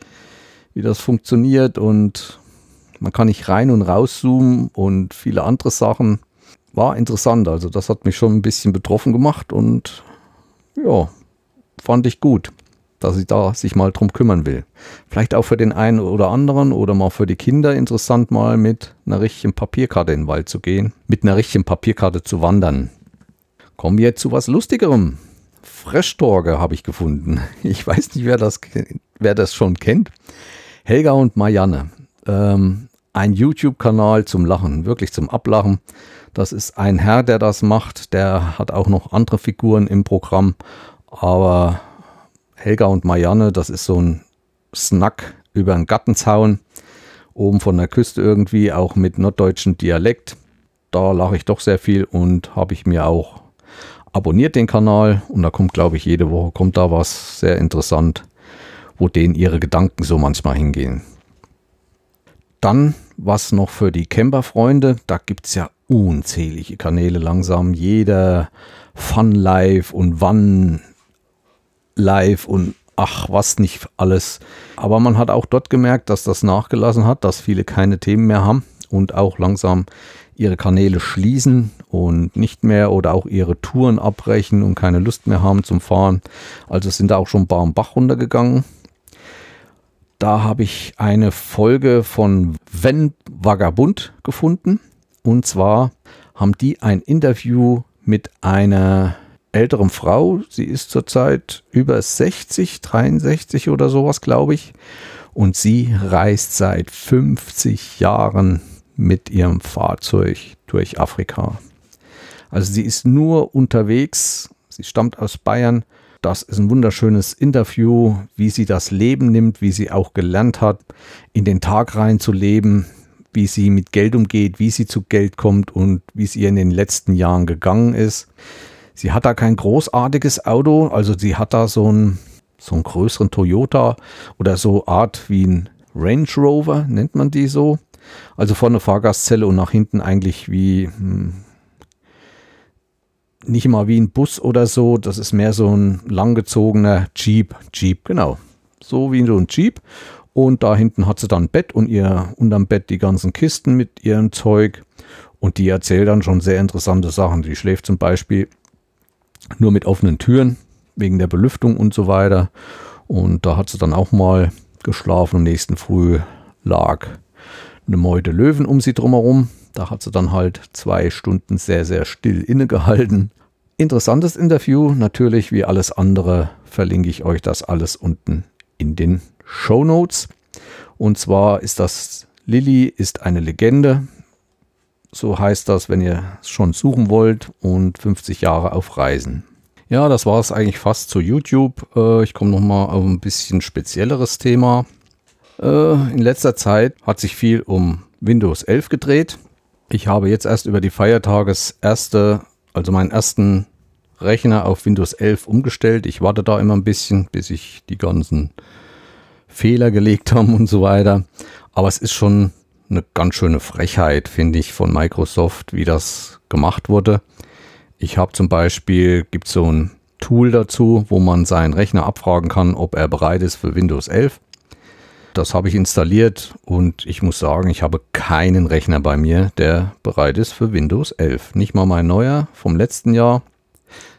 wie das funktioniert, und man kann nicht rein und rauszoomen und viele andere Sachen. War interessant, also das hat mich schon ein bisschen betroffen gemacht und ja, fand ich gut, dass ich da sich mal drum kümmern will. Vielleicht auch für den einen oder anderen oder mal für die Kinder interessant, mal mit einer richtigen Papierkarte in den Wald zu gehen, mit einer richtigen Papierkarte zu wandern. Kommen wir jetzt zu was Lustigerem. Fröschtorge habe ich gefunden. Ich weiß nicht, wer das schon kennt. Helga und Marianne. Ein YouTube-Kanal zum Lachen, wirklich zum Ablachen. Das ist ein Herr, der das macht. Der hat auch noch andere Figuren im Programm. Aber Helga und Marianne, das ist so ein Snack über einen Gartenzaun. Oben von der Küste irgendwie, auch mit norddeutschem Dialekt. Da lache ich doch sehr viel und habe ich mir auch abonniert den Kanal. Und da kommt, glaube ich, jede Woche kommt da was sehr interessant, wo denen ihre Gedanken so manchmal hingehen. Dann was noch für die Camperfreunde. Da gibt es ja unzählige Kanäle langsam. Jeder Fun Live und Wann Live und ach, was nicht alles. Aber man hat auch dort gemerkt, dass das nachgelassen hat, dass viele keine Themen mehr haben und auch langsam ihre Kanäle schließen und nicht mehr oder auch ihre Touren abbrechen und keine Lust mehr haben zum Fahren. Also sind da auch schon ein paar am Bach runtergegangen. Da habe ich eine Folge von Wenn Vagabund gefunden. Und zwar haben die ein Interview mit einer älteren Frau. Sie ist zurzeit über 60, 63 oder sowas, glaube ich. Und sie reist seit 50 Jahren mit ihrem Fahrzeug durch Afrika. Also sie ist nur unterwegs. Sie stammt aus Bayern. Das ist ein wunderschönes Interview, wie sie das Leben nimmt, wie sie auch gelernt hat, in den Tag rein zu leben, wie sie mit Geld umgeht, wie sie zu Geld kommt und wie es ihr in den letzten Jahren gegangen ist. Sie hat da kein großartiges Auto, also sie hat da so einen größeren Toyota oder so Art wie ein Range Rover, nennt man die so. Also vorne Fahrgastzelle und nach hinten eigentlich wie... nicht mal wie ein Bus oder so, das ist mehr so ein langgezogener Jeep, genau. So wie so ein Jeep. Und da hinten hat sie dann ein Bett und ihr unterm Bett die ganzen Kisten mit ihrem Zeug. Und die erzählt dann schon sehr interessante Sachen. Die schläft zum Beispiel nur mit offenen Türen, wegen der Belüftung und so weiter. Und da hat sie dann auch mal geschlafen. Am nächsten Früh lag eine Meute Löwen um sie drumherum. Da hat sie dann halt 2 Stunden sehr, sehr still innegehalten. Interessantes Interview, natürlich wie alles andere verlinke ich euch das alles unten in den Shownotes. Und zwar ist das Lilly ist eine Legende. So heißt das, wenn ihr es schon suchen wollt, und 50 Jahre auf Reisen. Ja, das war es eigentlich fast zu YouTube. Ich komme nochmal auf ein bisschen spezielleres Thema. In letzter Zeit hat sich viel um Windows 11 gedreht. Ich habe jetzt erst über die Feiertage meinen ersten Rechner auf Windows 11 umgestellt. Ich warte da immer ein bisschen, bis ich die ganzen Fehler gelegt habe und so weiter. Aber es ist schon eine ganz schöne Frechheit, finde ich, von Microsoft, wie das gemacht wurde. Ich habe zum Beispiel, gibt es so ein Tool dazu, wo man seinen Rechner abfragen kann, ob er bereit ist für Windows 11. Das habe ich installiert und ich muss sagen, ich habe keinen Rechner bei mir, der bereit ist für Windows 11. Nicht mal mein neuer vom letzten Jahr.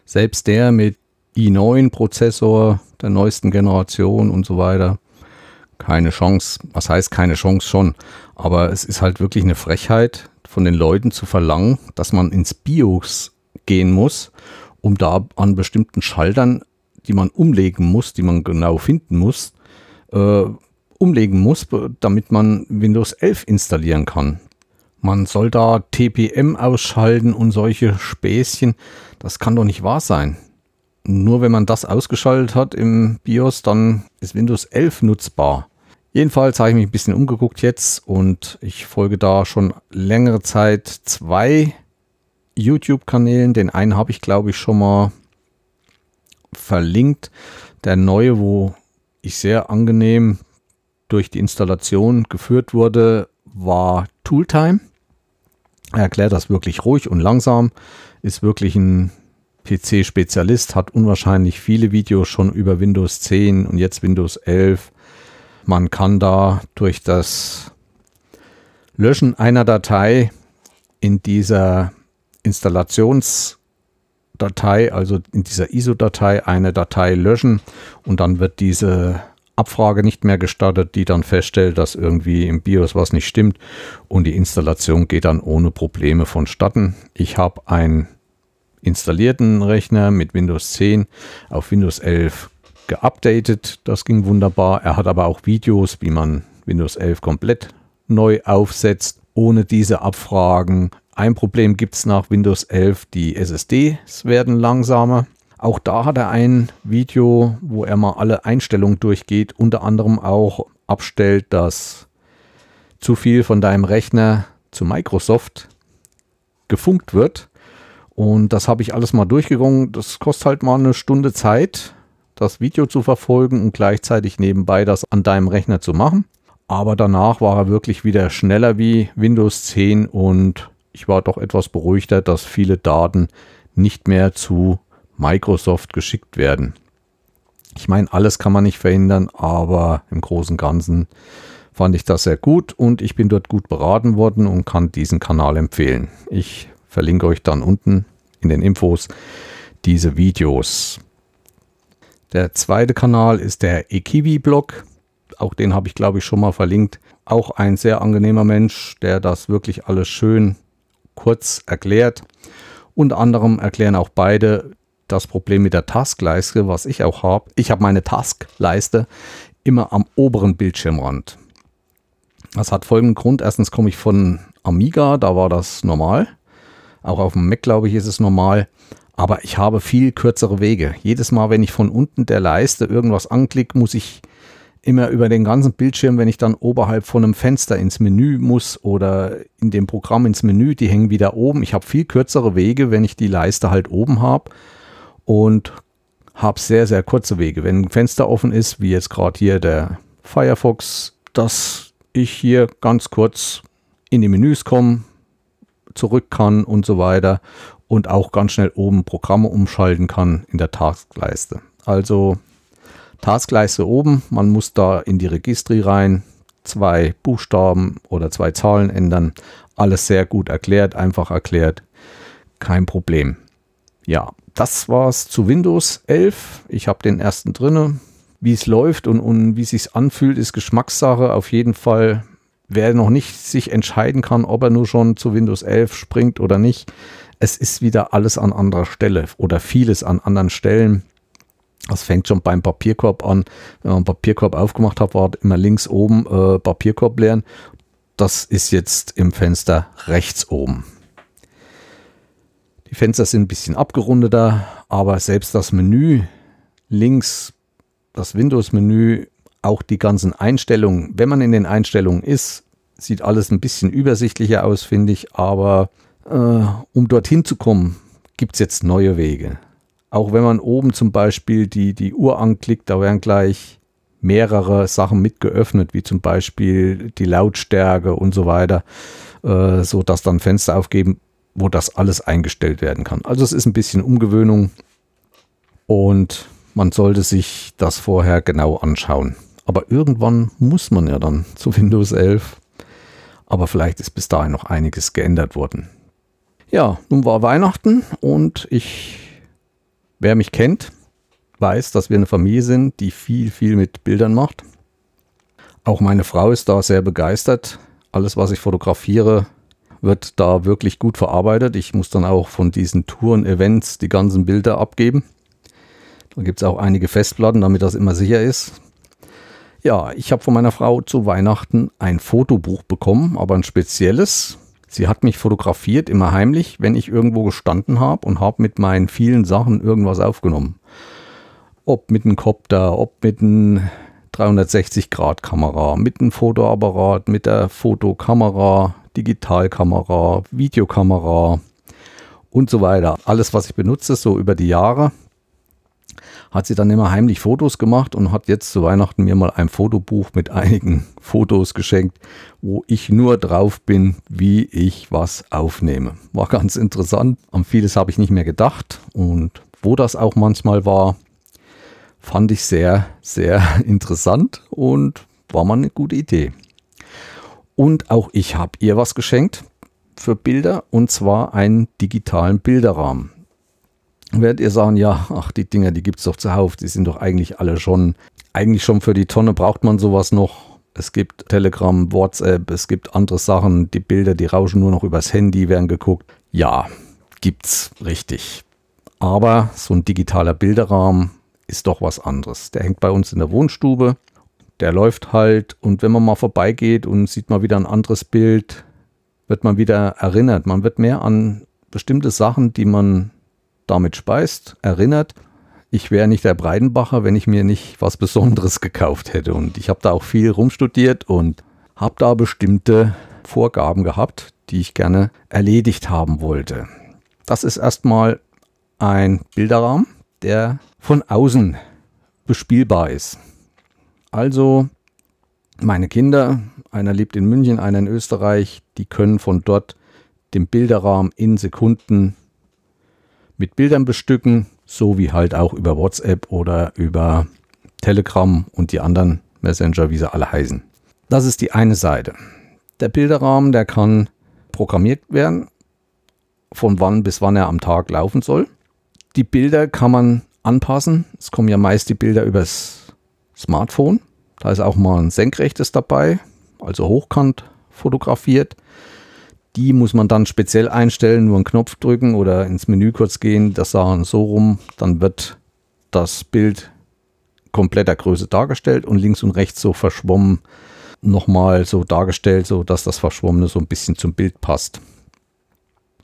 Selbst der mit i9-Prozessor der neuesten Generation und so weiter. Keine Chance. Was heißt keine Chance schon? Aber es ist halt wirklich eine Frechheit, von den Leuten zu verlangen, dass man ins BIOS gehen muss, um da an bestimmten Schaltern, die man umlegen muss, die man genau finden muss, damit man Windows 11 installieren kann. Man soll da TPM ausschalten und solche Späßchen. Das kann doch nicht wahr sein. Nur wenn man das ausgeschaltet hat im BIOS, dann ist Windows 11 nutzbar. Jedenfalls habe ich mich ein bisschen umgeguckt jetzt und ich folge da schon längere Zeit 2 YouTube-Kanälen. Den einen habe ich, glaube ich, schon mal verlinkt. Der neue, wo ich sehr angenehm durch die Installation geführt wurde, war Tooltime. Er erklärt das wirklich ruhig und langsam, ist wirklich ein PC-Spezialist, hat unwahrscheinlich viele Videos schon über Windows 10 und jetzt Windows 11. Man kann da durch das Löschen einer Datei in dieser Installationsdatei, also in dieser ISO-Datei, eine Datei löschen und dann wird diese Abfrage nicht mehr gestartet, die dann feststellt, dass irgendwie im BIOS was nicht stimmt und die Installation geht dann ohne Probleme vonstatten. Ich habe einen installierten Rechner mit Windows 10 auf Windows 11 geupdatet. Das ging wunderbar. Er hat aber auch Videos, wie man Windows 11 komplett neu aufsetzt, ohne diese Abfragen. Ein Problem gibt es nach Windows 11, die SSDs werden langsamer. Auch da hat er ein Video, wo er mal alle Einstellungen durchgeht, unter anderem auch abstellt, dass zu viel von deinem Rechner zu Microsoft gefunkt wird. Und das habe ich alles mal durchgegangen. Das kostet halt mal eine Stunde Zeit, das Video zu verfolgen und gleichzeitig nebenbei das an deinem Rechner zu machen. Aber danach war er wirklich wieder schneller wie Windows 10 und ich war doch etwas beruhigter, dass viele Daten nicht mehr zu Microsoft geschickt werden. Ich meine, alles kann man nicht verhindern, aber im Großen und Ganzen fand ich das sehr gut und ich bin dort gut beraten worden und kann diesen Kanal empfehlen. Ich verlinke euch dann unten in den Infos diese Videos. Der zweite Kanal ist der Ekivi-Blog. Auch den habe ich, glaube ich, schon mal verlinkt. Auch ein sehr angenehmer Mensch, der das wirklich alles schön kurz erklärt. Unter anderem erklären auch beide das Problem mit der Taskleiste, was ich auch habe. Ich habe meine Taskleiste immer am oberen Bildschirmrand. Das hat folgenden Grund. Erstens komme ich von Amiga, da war das normal. Auch auf dem Mac, glaube ich, ist es normal. Aber ich habe viel kürzere Wege. Jedes Mal, wenn ich von unten der Leiste irgendwas anklicke, muss ich immer über den ganzen Bildschirm, wenn ich dann oberhalb von einem Fenster ins Menü muss oder in dem Programm ins Menü, die hängen wieder oben. Ich habe viel kürzere Wege, wenn ich die Leiste halt oben habe. Und habe sehr, sehr kurze Wege. Wenn ein Fenster offen ist, wie jetzt gerade hier der Firefox, dass ich hier ganz kurz in die Menüs komme, zurück kann und so weiter. Und auch ganz schnell oben Programme umschalten kann in der Taskleiste. Also Taskleiste oben, man muss da in die Registry rein, 2 Buchstaben oder 2 Zahlen ändern. Alles sehr gut erklärt, einfach erklärt, kein Problem. Ja, das war's zu Windows 11. Ich habe den ersten drinne. Wie es läuft und wie es sich anfühlt, ist Geschmackssache. Auf jeden Fall, wer noch nicht sich entscheiden kann, ob er nur schon zu Windows 11 springt oder nicht, es ist wieder alles an anderer Stelle oder vieles an anderen Stellen. Das fängt schon beim Papierkorb an. Wenn man einen Papierkorb aufgemacht hat, war immer links oben Papierkorb leeren. Das ist jetzt im Fenster rechts oben. Die Fenster sind ein bisschen abgerundeter, aber selbst das Menü links, das Windows-Menü, auch die ganzen Einstellungen, wenn man in den Einstellungen ist, sieht alles ein bisschen übersichtlicher aus, finde ich. Aber um dorthin zu kommen, gibt es jetzt neue Wege. Auch wenn man oben zum Beispiel die Uhr anklickt, da werden gleich mehrere Sachen mit geöffnet, wie zum Beispiel die Lautstärke und so weiter, sodass dann Fenster aufgeben, wo das alles eingestellt werden kann. Also es ist ein bisschen Umgewöhnung und man sollte sich das vorher genau anschauen. Aber irgendwann muss man ja dann zu Windows 11. Aber vielleicht ist bis dahin noch einiges geändert worden. Ja, nun war Weihnachten und wer mich kennt, weiß, dass wir eine Familie sind, die viel, viel mit Bildern macht. Auch meine Frau ist da sehr begeistert. Alles, was ich fotografiere, wird da wirklich gut verarbeitet. Ich muss dann auch von diesen Touren, Events die ganzen Bilder abgeben. Da gibt es auch einige Festplatten, damit das immer sicher ist. Ja, ich habe von meiner Frau zu Weihnachten ein Fotobuch bekommen, aber ein spezielles. Sie hat mich fotografiert, immer heimlich, wenn ich irgendwo gestanden habe und habe mit meinen vielen Sachen irgendwas aufgenommen. Ob mit einem Copter, ob mit einem 360-Grad-Kamera, mit einem Fotoapparat, mit der Fotokamera, Digitalkamera, Videokamera und so weiter. Alles, was ich benutze, so über die Jahre. hat sie dann immer heimlich Fotos gemacht und hat jetzt zu Weihnachten mir mal ein Fotobuch mit einigen Fotos geschenkt, wo ich nur drauf bin, wie ich was aufnehme. War ganz interessant. An vieles habe ich nicht mehr gedacht und wo das auch manchmal war, fand ich sehr, sehr interessant und war mal eine gute Idee. Und auch ich habe ihr was geschenkt für Bilder, und zwar einen digitalen Bilderrahmen. Werdet ihr sagen, ja, ach, die Dinger, die gibt es doch zuhauf, die sind doch eigentlich alle schon, für die Tonne braucht man sowas noch. Es gibt Telegram, WhatsApp, es gibt andere Sachen, die Bilder, die rauschen nur noch übers Handy, werden geguckt. Ja, gibt's, richtig. Aber so ein digitaler Bilderrahmen ist doch was anderes. Der hängt bei uns in der Wohnstube, der läuft halt, und wenn man mal vorbeigeht und sieht mal wieder ein anderes Bild, wird man wieder erinnert. Man wird mehr an bestimmte Sachen, die man damit speist, erinnert. Ich wäre nicht der Breidenbacher, wenn ich mir nicht was Besonderes gekauft hätte. Und ich habe da auch viel rumstudiert und habe da bestimmte Vorgaben gehabt, die ich gerne erledigt haben wollte. Das ist erstmal ein Bilderrahmen, der von außen bespielbar ist. Also meine Kinder, einer lebt in München, einer in Österreich, die können von dort den Bilderrahmen in Sekunden mit Bildern bestücken, so wie halt auch über WhatsApp oder über Telegram und die anderen Messenger, wie sie alle heißen. Das ist die eine Seite. Der Bilderrahmen, der kann programmiert werden, von wann bis wann er am Tag laufen soll. Die Bilder kann man anpassen. Es kommen ja meist die Bilder übers Smartphone. Da ist auch mal ein senkrechtes dabei, also hochkant fotografiert. Die muss man dann speziell einstellen, nur einen Knopf drücken oder ins Menü kurz gehen, das sagen so rum, dann wird das Bild kompletter Größe dargestellt und links und rechts so verschwommen nochmal so dargestellt, sodass das Verschwommene so ein bisschen zum Bild passt.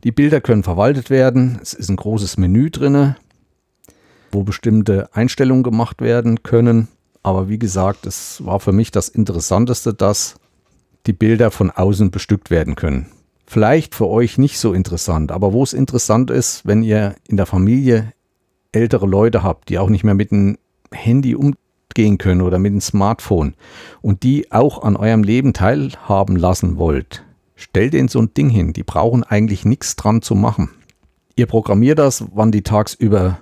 Die Bilder können verwaltet werden, es ist ein großes Menü drin, wo bestimmte Einstellungen gemacht werden können. Aber wie gesagt, es war für mich das Interessanteste, dass die Bilder von außen bestückt werden können. Vielleicht für euch nicht so interessant, aber wo es interessant ist, wenn ihr in der Familie ältere Leute habt, die auch nicht mehr mit dem Handy umgehen können oder mit dem Smartphone und die auch an eurem Leben teilhaben lassen wollt, stellt denen so ein Ding hin. Die brauchen eigentlich nichts dran zu machen. Ihr programmiert das, wann der tagsüber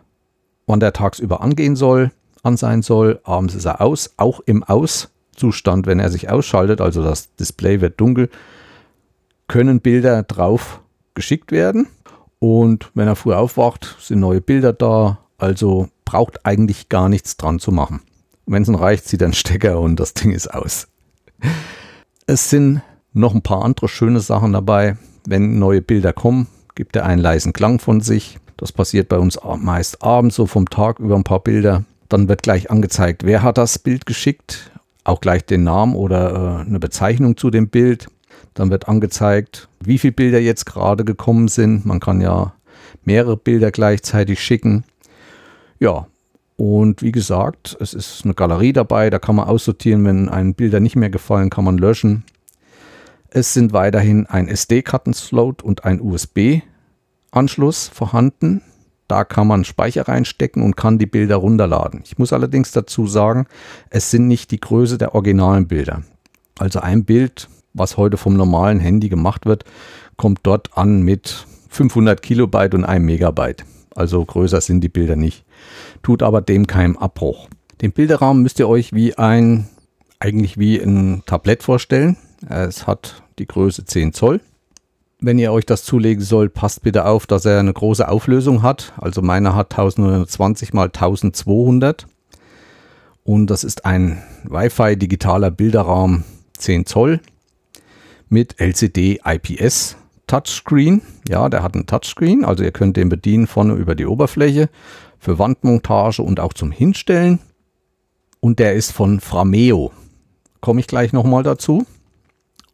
angehen soll, an sein soll. Abends ist er aus, auch im Auszustand, wenn er sich ausschaltet, also das Display wird dunkel, können Bilder drauf geschickt werden. Und wenn er früh aufwacht, sind neue Bilder da, also braucht eigentlich gar nichts dran zu machen. Wenn es nicht reicht, zieht er einen Stecker und das Ding ist aus. Es sind noch ein paar andere schöne Sachen dabei. Wenn neue Bilder kommen, gibt er einen leisen Klang von sich. Das passiert bei uns meist abends, so vom Tag über ein paar Bilder. Dann wird gleich angezeigt, wer hat das Bild geschickt, auch gleich den Namen oder eine Bezeichnung zu dem Bild. Dann wird angezeigt, wie viele Bilder jetzt gerade gekommen sind. Man kann ja mehrere Bilder gleichzeitig schicken. Ja, und wie gesagt, es ist eine Galerie dabei, da kann man aussortieren, wenn einem Bilder nicht mehr gefallen, kann man löschen. Es sind weiterhin ein SD-Karten-Slot und ein USB-Anschluss vorhanden. Da kann man Speicher reinstecken und kann die Bilder runterladen. Ich muss allerdings dazu sagen, es sind nicht die Größe der originalen Bilder. Also ein Bild, was heute vom normalen Handy gemacht wird, kommt dort an mit 500 Kilobyte und 1 Megabyte. Also größer sind die Bilder nicht. Tut aber dem keinen Abbruch. Den Bilderrahmen müsst ihr euch wie ein Tablett vorstellen. Es hat die Größe 10 Zoll. Wenn ihr euch das zulegen sollt, passt bitte auf, dass er eine große Auflösung hat. Also meiner hat 1920 x 1200. Und das ist ein Wi-Fi digitaler Bilderrahmen 10 Zoll mit LCD IPS Touchscreen. Ja, der hat einen Touchscreen, also ihr könnt den bedienen vorne über die Oberfläche für Wandmontage und auch zum Hinstellen. Und der ist von Frameo. Komme ich gleich nochmal dazu.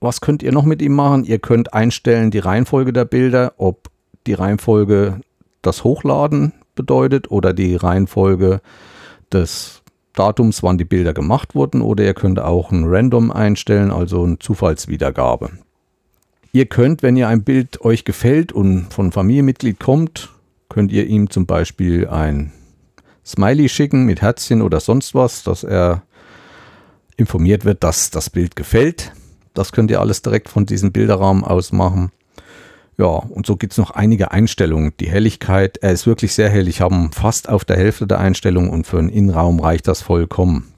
Was könnt ihr noch mit ihm machen? Ihr könnt einstellen die Reihenfolge der Bilder, ob die Reihenfolge das Hochladen bedeutet oder die Reihenfolge des Datums, wann die Bilder gemacht wurden. Oder ihr könnt auch ein Random einstellen, also eine Zufallswiedergabe. Ihr könnt, wenn ihr ein Bild euch gefällt und von Familienmitglied kommt, könnt ihr ihm zum Beispiel ein Smiley schicken mit Herzchen oder sonst was, dass er informiert wird, dass das Bild gefällt. Das könnt ihr alles direkt von diesem Bilderrahmen aus machen. Ja, und so gibt es noch einige Einstellungen. Die Helligkeit, er ist wirklich sehr hell. Ich habe ihn fast auf der Hälfte der Einstellung und für einen Innenraum reicht das vollkommen.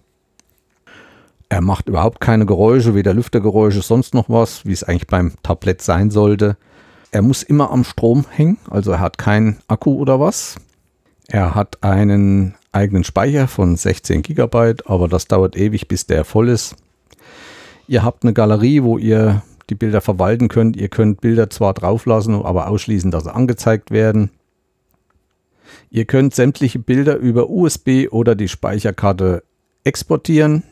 Er macht überhaupt keine Geräusche, weder Lüftergeräusche, sonst noch was, wie es eigentlich beim Tablet sein sollte. Er muss immer am Strom hängen, also er hat keinen Akku oder was. Er hat einen eigenen Speicher von 16 GB, aber das dauert ewig, bis der voll ist. Ihr habt eine Galerie, wo ihr die Bilder verwalten könnt. Ihr könnt Bilder zwar drauflassen, aber ausschließen, dass sie angezeigt werden. Ihr könnt sämtliche Bilder über USB oder die Speicherkarte exportieren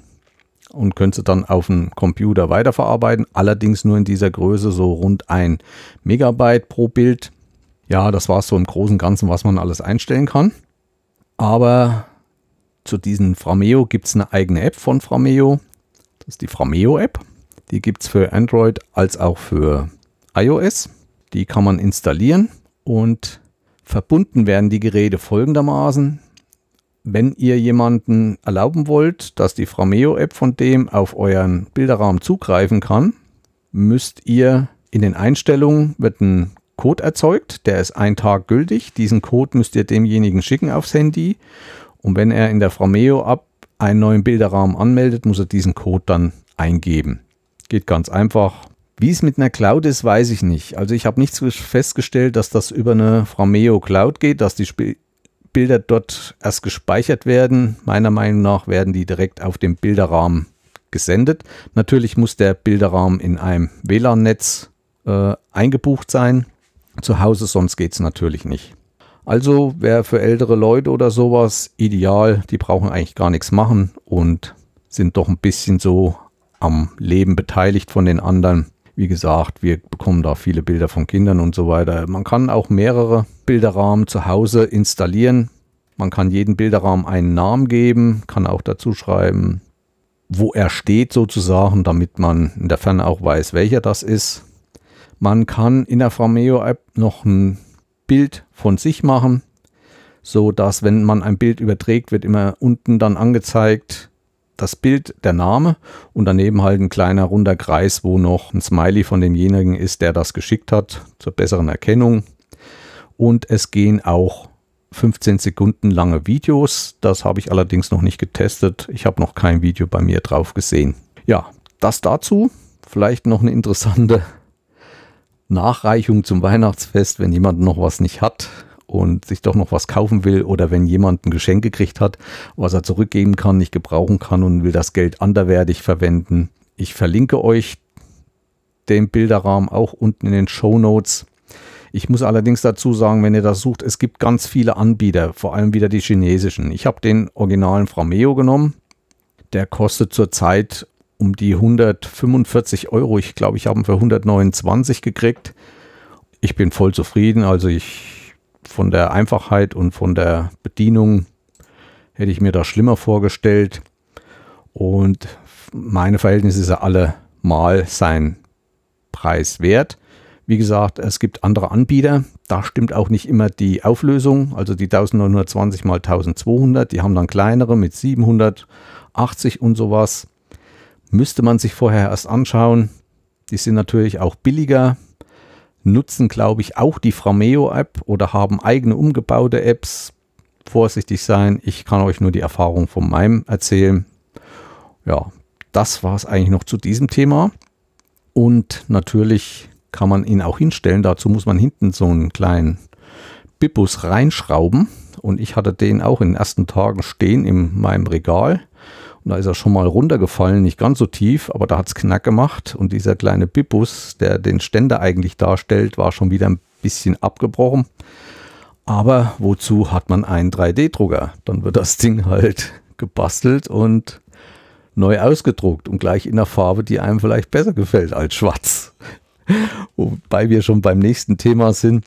und könnt sie dann auf dem Computer weiterverarbeiten. Allerdings nur in dieser Größe, so rund 1 Megabyte pro Bild. Ja, das war es so im Großen und Ganzen, was man alles einstellen kann. Aber zu diesem Vrameo gibt es eine eigene App von Vrameo. Das ist die Vrameo-App. Die gibt es für Android als auch für iOS. Die kann man installieren und verbunden werden die Geräte folgendermaßen. Wenn ihr jemanden erlauben wollt, dass die Vrameo-App von dem auf euren Bilderrahmen zugreifen kann, müsst ihr in den Einstellungen wird ein Code erzeugt, der ist einen Tag gültig. Diesen Code müsst ihr demjenigen schicken aufs Handy und wenn er in der Vrameo-App einen neuen Bilderrahmen anmeldet, muss er diesen Code dann eingeben. Geht ganz einfach. Wie es mit einer Cloud ist, weiß ich nicht. Also ich habe nichts festgestellt, dass das über eine Vrameo Cloud geht, dass die Bilder dort erst gespeichert werden. Meiner Meinung nach werden die direkt auf dem Bilderrahmen gesendet. Natürlich muss der Bilderrahmen in einem WLAN-Netz eingebucht sein. Zu Hause, sonst geht es natürlich nicht. Also wäre für ältere Leute oder sowas ideal. Die brauchen eigentlich gar nichts machen und sind doch ein bisschen so am Leben beteiligt von den anderen. Wie gesagt, wir bekommen da viele Bilder von Kindern und so weiter. Man kann auch mehrere Bilderrahmen zu Hause installieren. Man kann jedem Bilderrahmen einen Namen geben, kann auch dazu schreiben, wo er steht sozusagen, damit man in der Ferne auch weiß, welcher das ist. Man kann in der Vrameo-App noch ein Bild von sich machen, so dass, wenn man ein Bild überträgt, wird immer unten dann angezeigt, das Bild, der Name und daneben halt ein kleiner runder Kreis, wo noch ein Smiley von demjenigen ist, der das geschickt hat, zur besseren Erkennung. Und es gehen auch 15 Sekunden lange Videos. Das habe ich allerdings noch nicht getestet. Ich habe noch kein Video bei mir drauf gesehen. Ja, das dazu. Vielleicht noch eine interessante Nachreichung zum Weihnachtsfest, wenn jemand noch was nicht hat und sich doch noch was kaufen will oder wenn jemand ein Geschenk gekriegt hat, was er zurückgeben kann, nicht gebrauchen kann und will das Geld anderweitig verwenden. Ich verlinke euch den Bilderrahmen auch unten in den Shownotes. Ich muss allerdings dazu sagen, wenn ihr das sucht, es gibt ganz viele Anbieter, vor allem wieder die chinesischen. Ich habe den originalen Vrameo genommen. Der kostet zurzeit um die 145 €. Ich glaube, ich habe ihn für 129 gekriegt. Ich bin voll zufrieden, also von der Einfachheit und von der Bedienung hätte ich mir das schlimmer vorgestellt. Und meine Verhältnisse ist ja allemal sein Preis wert. Wie gesagt, es gibt andere Anbieter. Da stimmt auch nicht immer die Auflösung. Also die 1920 x 1200, die haben dann kleinere mit 780 und sowas. Müsste man sich vorher erst anschauen. Die sind natürlich auch billiger. Nutzen, glaube ich, auch die Vrameo-App oder haben eigene umgebaute Apps. Vorsichtig sein. Ich kann euch nur die Erfahrung von meinem erzählen. Ja, das war es eigentlich noch zu diesem Thema. Und natürlich kann man ihn auch hinstellen. Dazu muss man hinten so einen kleinen Bippus reinschrauben. Und ich hatte den auch in den ersten Tagen stehen in meinem Regal. Und da ist er schon mal runtergefallen, nicht ganz so tief, aber da hat es Knack gemacht. Und dieser kleine Bippus, der den Ständer eigentlich darstellt, war schon wieder ein bisschen abgebrochen. Aber wozu hat man einen 3D-Drucker? Dann wird das Ding halt gebastelt und neu ausgedruckt. Und gleich in der Farbe, die einem vielleicht besser gefällt als schwarz. Wobei wir schon beim nächsten Thema sind.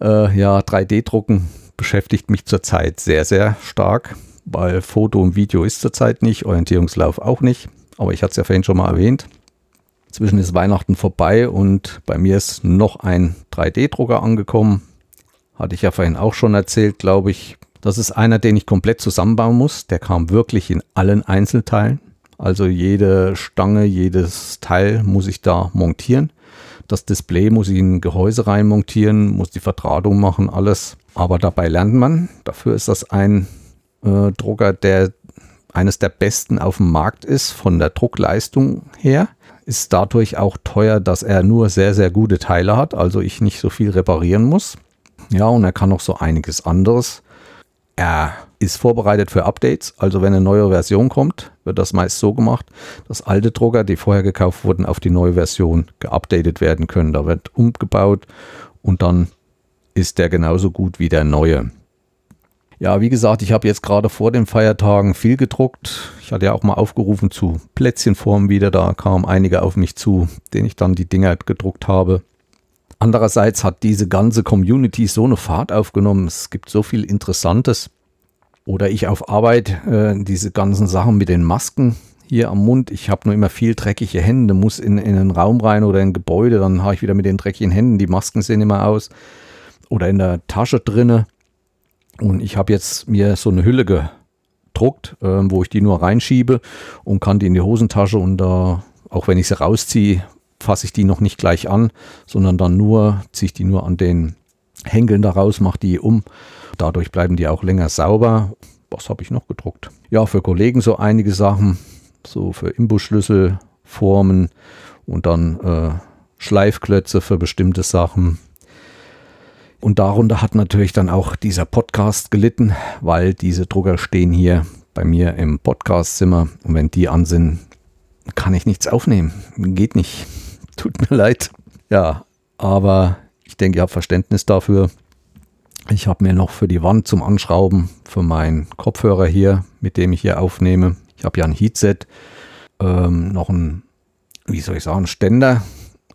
3D-Drucken beschäftigt mich zurzeit sehr, sehr stark. Weil Foto und Video ist zurzeit nicht, Orientierungslauf auch nicht. Aber ich hatte es ja vorhin schon mal erwähnt. Zwischen ist Weihnachten vorbei und bei mir ist noch ein 3D-Drucker angekommen. Hatte ich ja vorhin auch schon erzählt, glaube ich. Das ist einer, den ich komplett zusammenbauen muss. Der kam wirklich in allen Einzelteilen. Also jede Stange, jedes Teil muss ich da montieren. Das Display muss ich in ein Gehäuse rein montieren, muss die Verdrahtung machen, alles. Aber dabei lernt man. Dafür ist das ein Drucker, der eines der besten auf dem Markt ist, von der Druckleistung her. Ist dadurch auch teuer, dass er nur sehr, sehr gute Teile hat, also ich nicht so viel reparieren muss. Ja, und er kann noch so einiges anderes. Er ist vorbereitet für Updates, also wenn eine neue Version kommt, wird das meist so gemacht, dass alte Drucker, die vorher gekauft wurden, auf die neue Version geupdatet werden können. Da wird umgebaut und dann ist der genauso gut wie der neue. Ja, wie gesagt, ich habe jetzt gerade vor den Feiertagen viel gedruckt. Ich hatte ja auch mal aufgerufen zu Plätzchenformen wieder. Da kamen einige auf mich zu, denen ich dann die Dinger gedruckt habe. Andererseits hat diese ganze Community so eine Fahrt aufgenommen. Es gibt so viel Interessantes. Oder ich auf Arbeit, diese ganzen Sachen mit den Masken hier am Mund. Ich habe nur immer viel dreckige Hände, muss in einen Raum rein oder in ein Gebäude. Dann habe ich wieder mit den dreckigen Händen. Die Masken sehen immer aus. Oder in der Tasche drinne. Und ich habe jetzt mir so eine Hülle gedruckt, wo ich die nur reinschiebe und kann die in die Hosentasche und da, auch wenn ich sie rausziehe, fasse ich die noch nicht gleich an, sondern dann nur, ziehe ich die nur an den Henkeln da raus, mache die um. Dadurch bleiben die auch länger sauber. Was habe ich noch gedruckt? Ja, für Kollegen so einige Sachen, so für Imbusschlüssel, Formen und dann Schleifklötze für bestimmte Sachen. Und darunter hat natürlich dann auch dieser Podcast gelitten, weil diese Drucker stehen hier bei mir im Podcastzimmer. Und wenn die an sind, kann ich nichts aufnehmen. Geht nicht. Tut mir leid. Ja, aber ich denke, ihr habt Verständnis dafür. Ich habe mir noch für die Wand zum Anschrauben, für meinen Kopfhörer hier, mit dem ich hier aufnehme. Ich habe ja ein Headset, noch einen, Ständer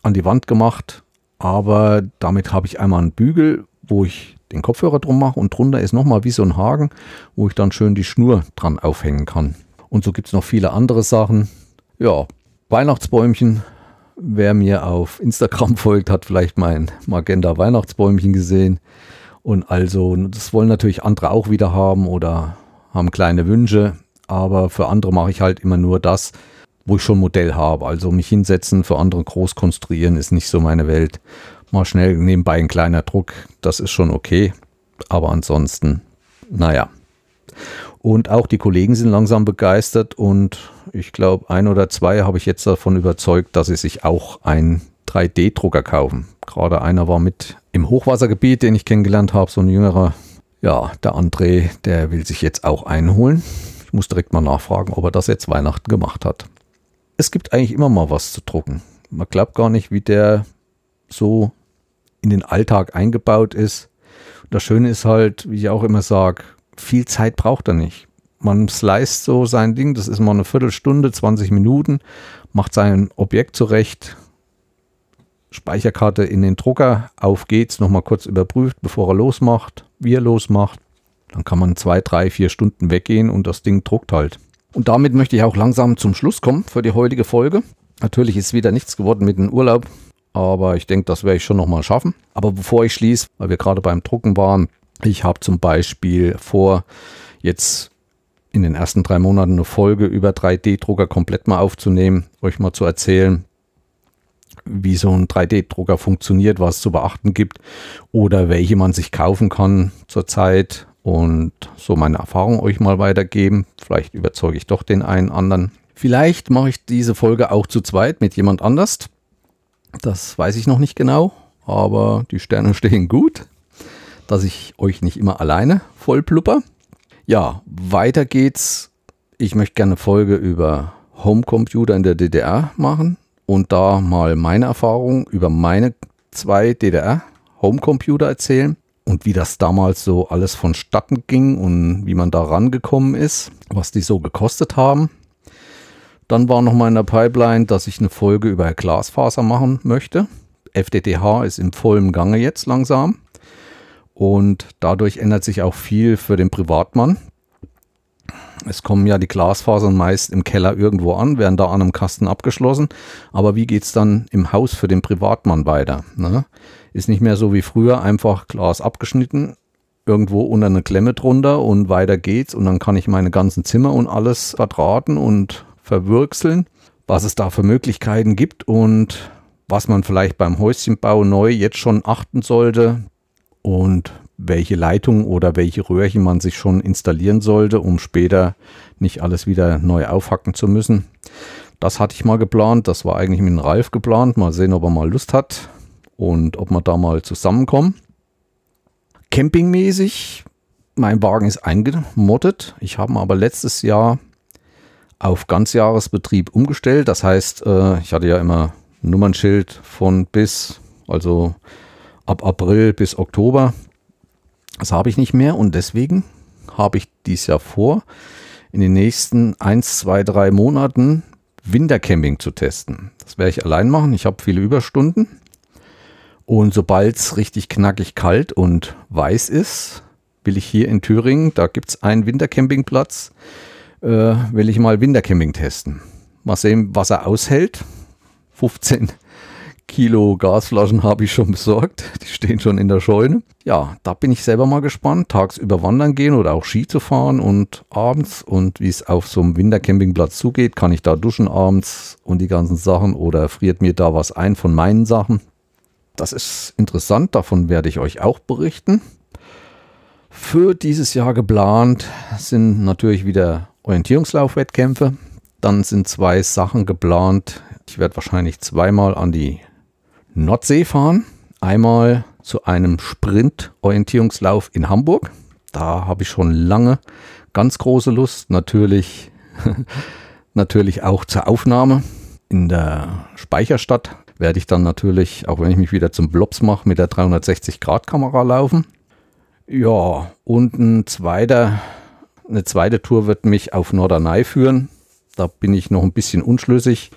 an die Wand gemacht. Aber damit habe ich einmal einen Bügel, wo ich den Kopfhörer drum mache und drunter ist nochmal wie so ein Haken, wo ich dann schön die Schnur dran aufhängen kann. Und so gibt es noch viele andere Sachen. Ja, Weihnachtsbäumchen. Wer mir auf Instagram folgt, hat vielleicht mein Magenta Weihnachtsbäumchen gesehen. Und also, das wollen natürlich andere auch wieder haben oder haben kleine Wünsche. Aber für andere mache ich halt immer nur das, wo ich schon ein Modell habe. Also mich hinsetzen, für andere groß konstruieren, ist nicht so meine Welt. Mal schnell nebenbei ein kleiner Druck, das ist schon okay. Aber ansonsten, naja. Und auch die Kollegen sind langsam begeistert und ich glaube, 1 oder 2 habe ich jetzt davon überzeugt, dass sie sich auch einen 3D-Drucker kaufen. Gerade einer war mit im Hochwassergebiet, den ich kennengelernt habe, so ein jüngerer. Ja, der André, der will sich jetzt auch einen holen. Ich muss direkt mal nachfragen, ob er das jetzt Weihnachten gemacht hat. Es gibt eigentlich immer mal was zu drucken. Man glaubt gar nicht, wie der so in den Alltag eingebaut ist. Und das Schöne ist halt, wie ich auch immer sage, viel Zeit braucht er nicht. Man slice so sein Ding, das ist mal eine Viertelstunde, 20 Minuten, macht sein Objekt zurecht, Speicherkarte in den Drucker, auf geht's, nochmal kurz überprüft, bevor er losmacht, wie er losmacht. Dann kann man 2, 3, 4 Stunden weggehen und das Ding druckt halt. Und damit möchte ich auch langsam zum Schluss kommen für die heutige Folge. Natürlich ist wieder nichts geworden mit dem Urlaub, aber ich denke, das werde ich schon nochmal schaffen. Aber bevor ich schließe, weil wir gerade beim Drucken waren, ich habe zum Beispiel vor, jetzt in den ersten 3 Monaten eine Folge über 3D-Drucker komplett mal aufzunehmen, euch mal zu erzählen, wie so ein 3D-Drucker funktioniert, was es zu beachten gibt oder welche man sich kaufen kann zurzeit. Und so meine Erfahrung euch mal weitergeben. Vielleicht überzeuge ich doch den einen anderen. Vielleicht mache ich diese Folge auch zu zweit mit jemand anders. Das weiß ich noch nicht genau, aber die Sterne stehen gut, dass ich euch nicht immer alleine voll plupper. Ja, weiter geht's. Ich möchte gerne eine Folge über Homecomputer in der DDR machen und da mal meine Erfahrungen über meine 2 DDR-Homecomputer erzählen. Und wie das damals so alles vonstatten ging und wie man da rangekommen ist, was die so gekostet haben. Dann war noch mal in der Pipeline, dass ich eine Folge über Glasfaser machen möchte. FTTH ist im vollen Gange jetzt langsam. Und dadurch ändert sich auch viel für den Privatmann. Es kommen ja die Glasfasern meist im Keller irgendwo an, werden da an einem Kasten abgeschlossen. Aber wie geht es dann im Haus für den Privatmann weiter, ne? Ist nicht mehr so wie früher, einfach Glas abgeschnitten, irgendwo unter eine Klemme drunter und weiter geht's. Und dann kann ich meine ganzen Zimmer und alles verdrahten und verwurzeln, was es da für Möglichkeiten gibt und was man vielleicht beim Häuschenbau neu jetzt schon achten sollte und welche Leitung oder welche Röhrchen man sich schon installieren sollte, um später nicht alles wieder neu aufhacken zu müssen. Das hatte ich mal geplant, das war eigentlich mit dem Ralf geplant. Mal sehen, ob er mal Lust hat und ob wir da mal zusammenkommen. Campingmäßig, mein Wagen ist eingemottet. Ich habe ihn aber letztes Jahr auf Ganzjahresbetrieb umgestellt. Das heißt, ich hatte ja immer ein Nummernschild von bis, also ab April bis Oktober. Das habe ich nicht mehr und deswegen habe ich dieses Jahr vor, in den nächsten 1, 2, 3 Monaten Wintercamping zu testen. Das werde ich allein machen. Ich habe viele Überstunden. Und sobald es richtig knackig kalt und weiß ist, will ich hier in Thüringen, da gibt es einen Wintercampingplatz, will ich mal Wintercamping testen. Mal sehen, was er aushält. 15 Kilo Gasflaschen habe ich schon besorgt. Die stehen schon in der Scheune. Ja, da bin ich selber mal gespannt. Tagsüber wandern gehen oder auch Ski zu fahren und abends. Und wie es auf so einem Wintercampingplatz zugeht, kann ich da duschen abends und die ganzen Sachen oder friert mir da was ein von meinen Sachen. Das ist interessant. Davon werde ich euch auch berichten. Für dieses Jahr geplant sind natürlich wieder Orientierungslaufwettkämpfe. Dann sind 2 Sachen geplant. Ich werde wahrscheinlich 2-mal an die Nordsee fahren. Einmal zu einem Sprint-Orientierungslauf in Hamburg. Da habe ich schon lange ganz große Lust. Natürlich auch zur Aufnahme. In der Speicherstadt werde ich dann natürlich, auch wenn ich mich wieder zum Blobs mache, mit der 360-Grad-Kamera laufen. Ja, und eine zweite Tour wird mich auf Norderney führen. Da bin ich noch ein bisschen unschlüssig.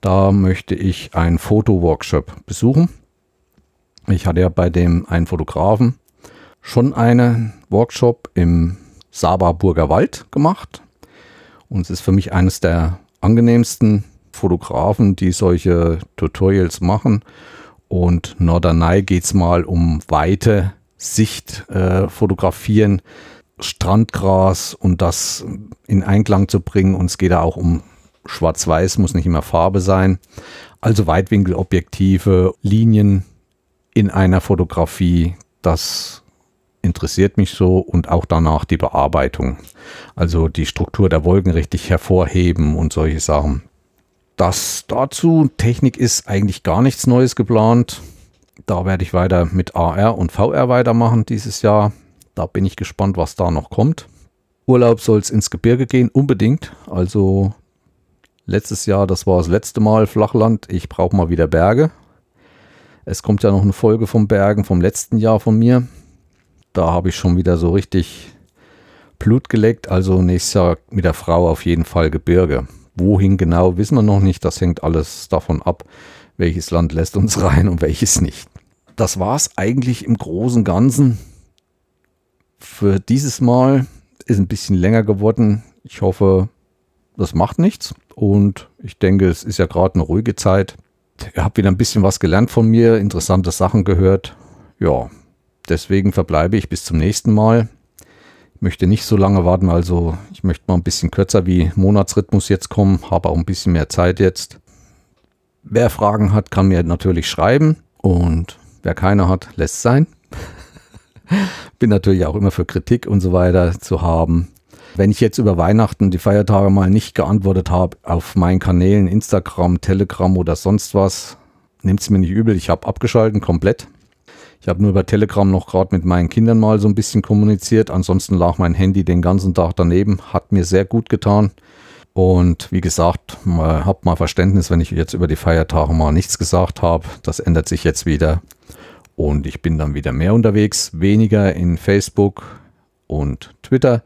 Da möchte ich einen Fotoworkshop besuchen. Ich hatte ja bei einen Fotografen schon einen Workshop im Saarburger Wald gemacht. Und es ist für mich eines der angenehmsten Fotografen, die solche Tutorials machen. Und Norderney geht es mal um weite Sicht fotografieren, Strandgras und das in Einklang zu bringen. Und es geht da auch um Schwarz-Weiß, muss nicht immer Farbe sein. Also Weitwinkelobjektive, Linien in einer Fotografie, das interessiert mich so und auch danach die Bearbeitung. Also die Struktur der Wolken richtig hervorheben und solche Sachen. Das dazu, Technik ist eigentlich gar nichts Neues geplant. Da werde ich weiter mit AR und VR weitermachen dieses Jahr. Da bin ich gespannt, was da noch kommt. Urlaub soll es ins Gebirge gehen, unbedingt. Also letztes Jahr, das war das letzte Mal Flachland. Ich brauche mal wieder Berge. Es kommt ja noch eine Folge von Bergen vom letzten Jahr von mir. Da habe ich schon wieder so richtig Blut geleckt. Also nächstes Jahr mit der Frau auf jeden Fall Gebirge. Wohin genau, wissen wir noch nicht. Das hängt alles davon ab, welches Land lässt uns rein und welches nicht. Das war es eigentlich im Großen und Ganzen. Für dieses Mal ist ein bisschen länger geworden. Ich hoffe, das macht nichts. Und ich denke, es ist ja gerade eine ruhige Zeit. Ich habe wieder ein bisschen was gelernt von mir, interessante Sachen gehört. Ja, deswegen verbleibe ich bis zum nächsten Mal. Ich möchte nicht so lange warten, also ich möchte mal ein bisschen kürzer wie Monatsrhythmus jetzt kommen. Habe auch ein bisschen mehr Zeit jetzt. Wer Fragen hat, kann mir natürlich schreiben. Und wer keine hat, lässt sein. Bin natürlich auch immer für Kritik und so weiter zu haben. Wenn ich jetzt über Weihnachten, die Feiertage mal nicht geantwortet habe auf meinen Kanälen, Instagram, Telegram oder sonst was, nehmt es mir nicht übel, ich habe abgeschalten komplett. Ich habe nur über Telegram noch gerade mit meinen Kindern mal so ein bisschen kommuniziert. Ansonsten lag mein Handy den ganzen Tag daneben, hat mir sehr gut getan. Und wie gesagt, habt mal Verständnis, wenn ich jetzt über die Feiertage mal nichts gesagt habe. Das ändert sich jetzt wieder und ich bin dann wieder mehr unterwegs, weniger in Facebook und Twitter.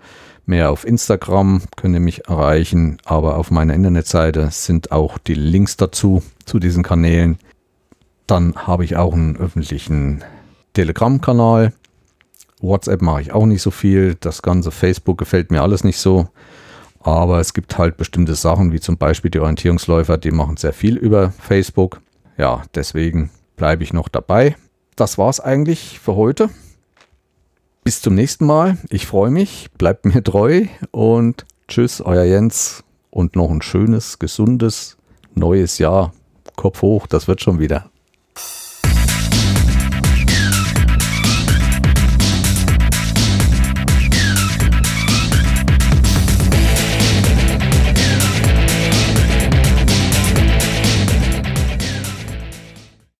Mehr auf Instagram könnt ihr mich erreichen, aber auf meiner Internetseite sind auch die Links dazu, zu diesen Kanälen. Dann habe ich auch einen öffentlichen Telegram-Kanal. WhatsApp mache ich auch nicht so viel. Das ganze Facebook gefällt mir alles nicht so. Aber es gibt halt bestimmte Sachen, wie zum Beispiel die Orientierungsläufer, die machen sehr viel über Facebook. Ja, deswegen bleibe ich noch dabei. Das war es eigentlich für heute. Bis zum nächsten Mal. Ich freue mich. Bleibt mir treu und tschüss, euer Jens. Und noch ein schönes, gesundes, neues Jahr. Kopf hoch, das wird schon wieder.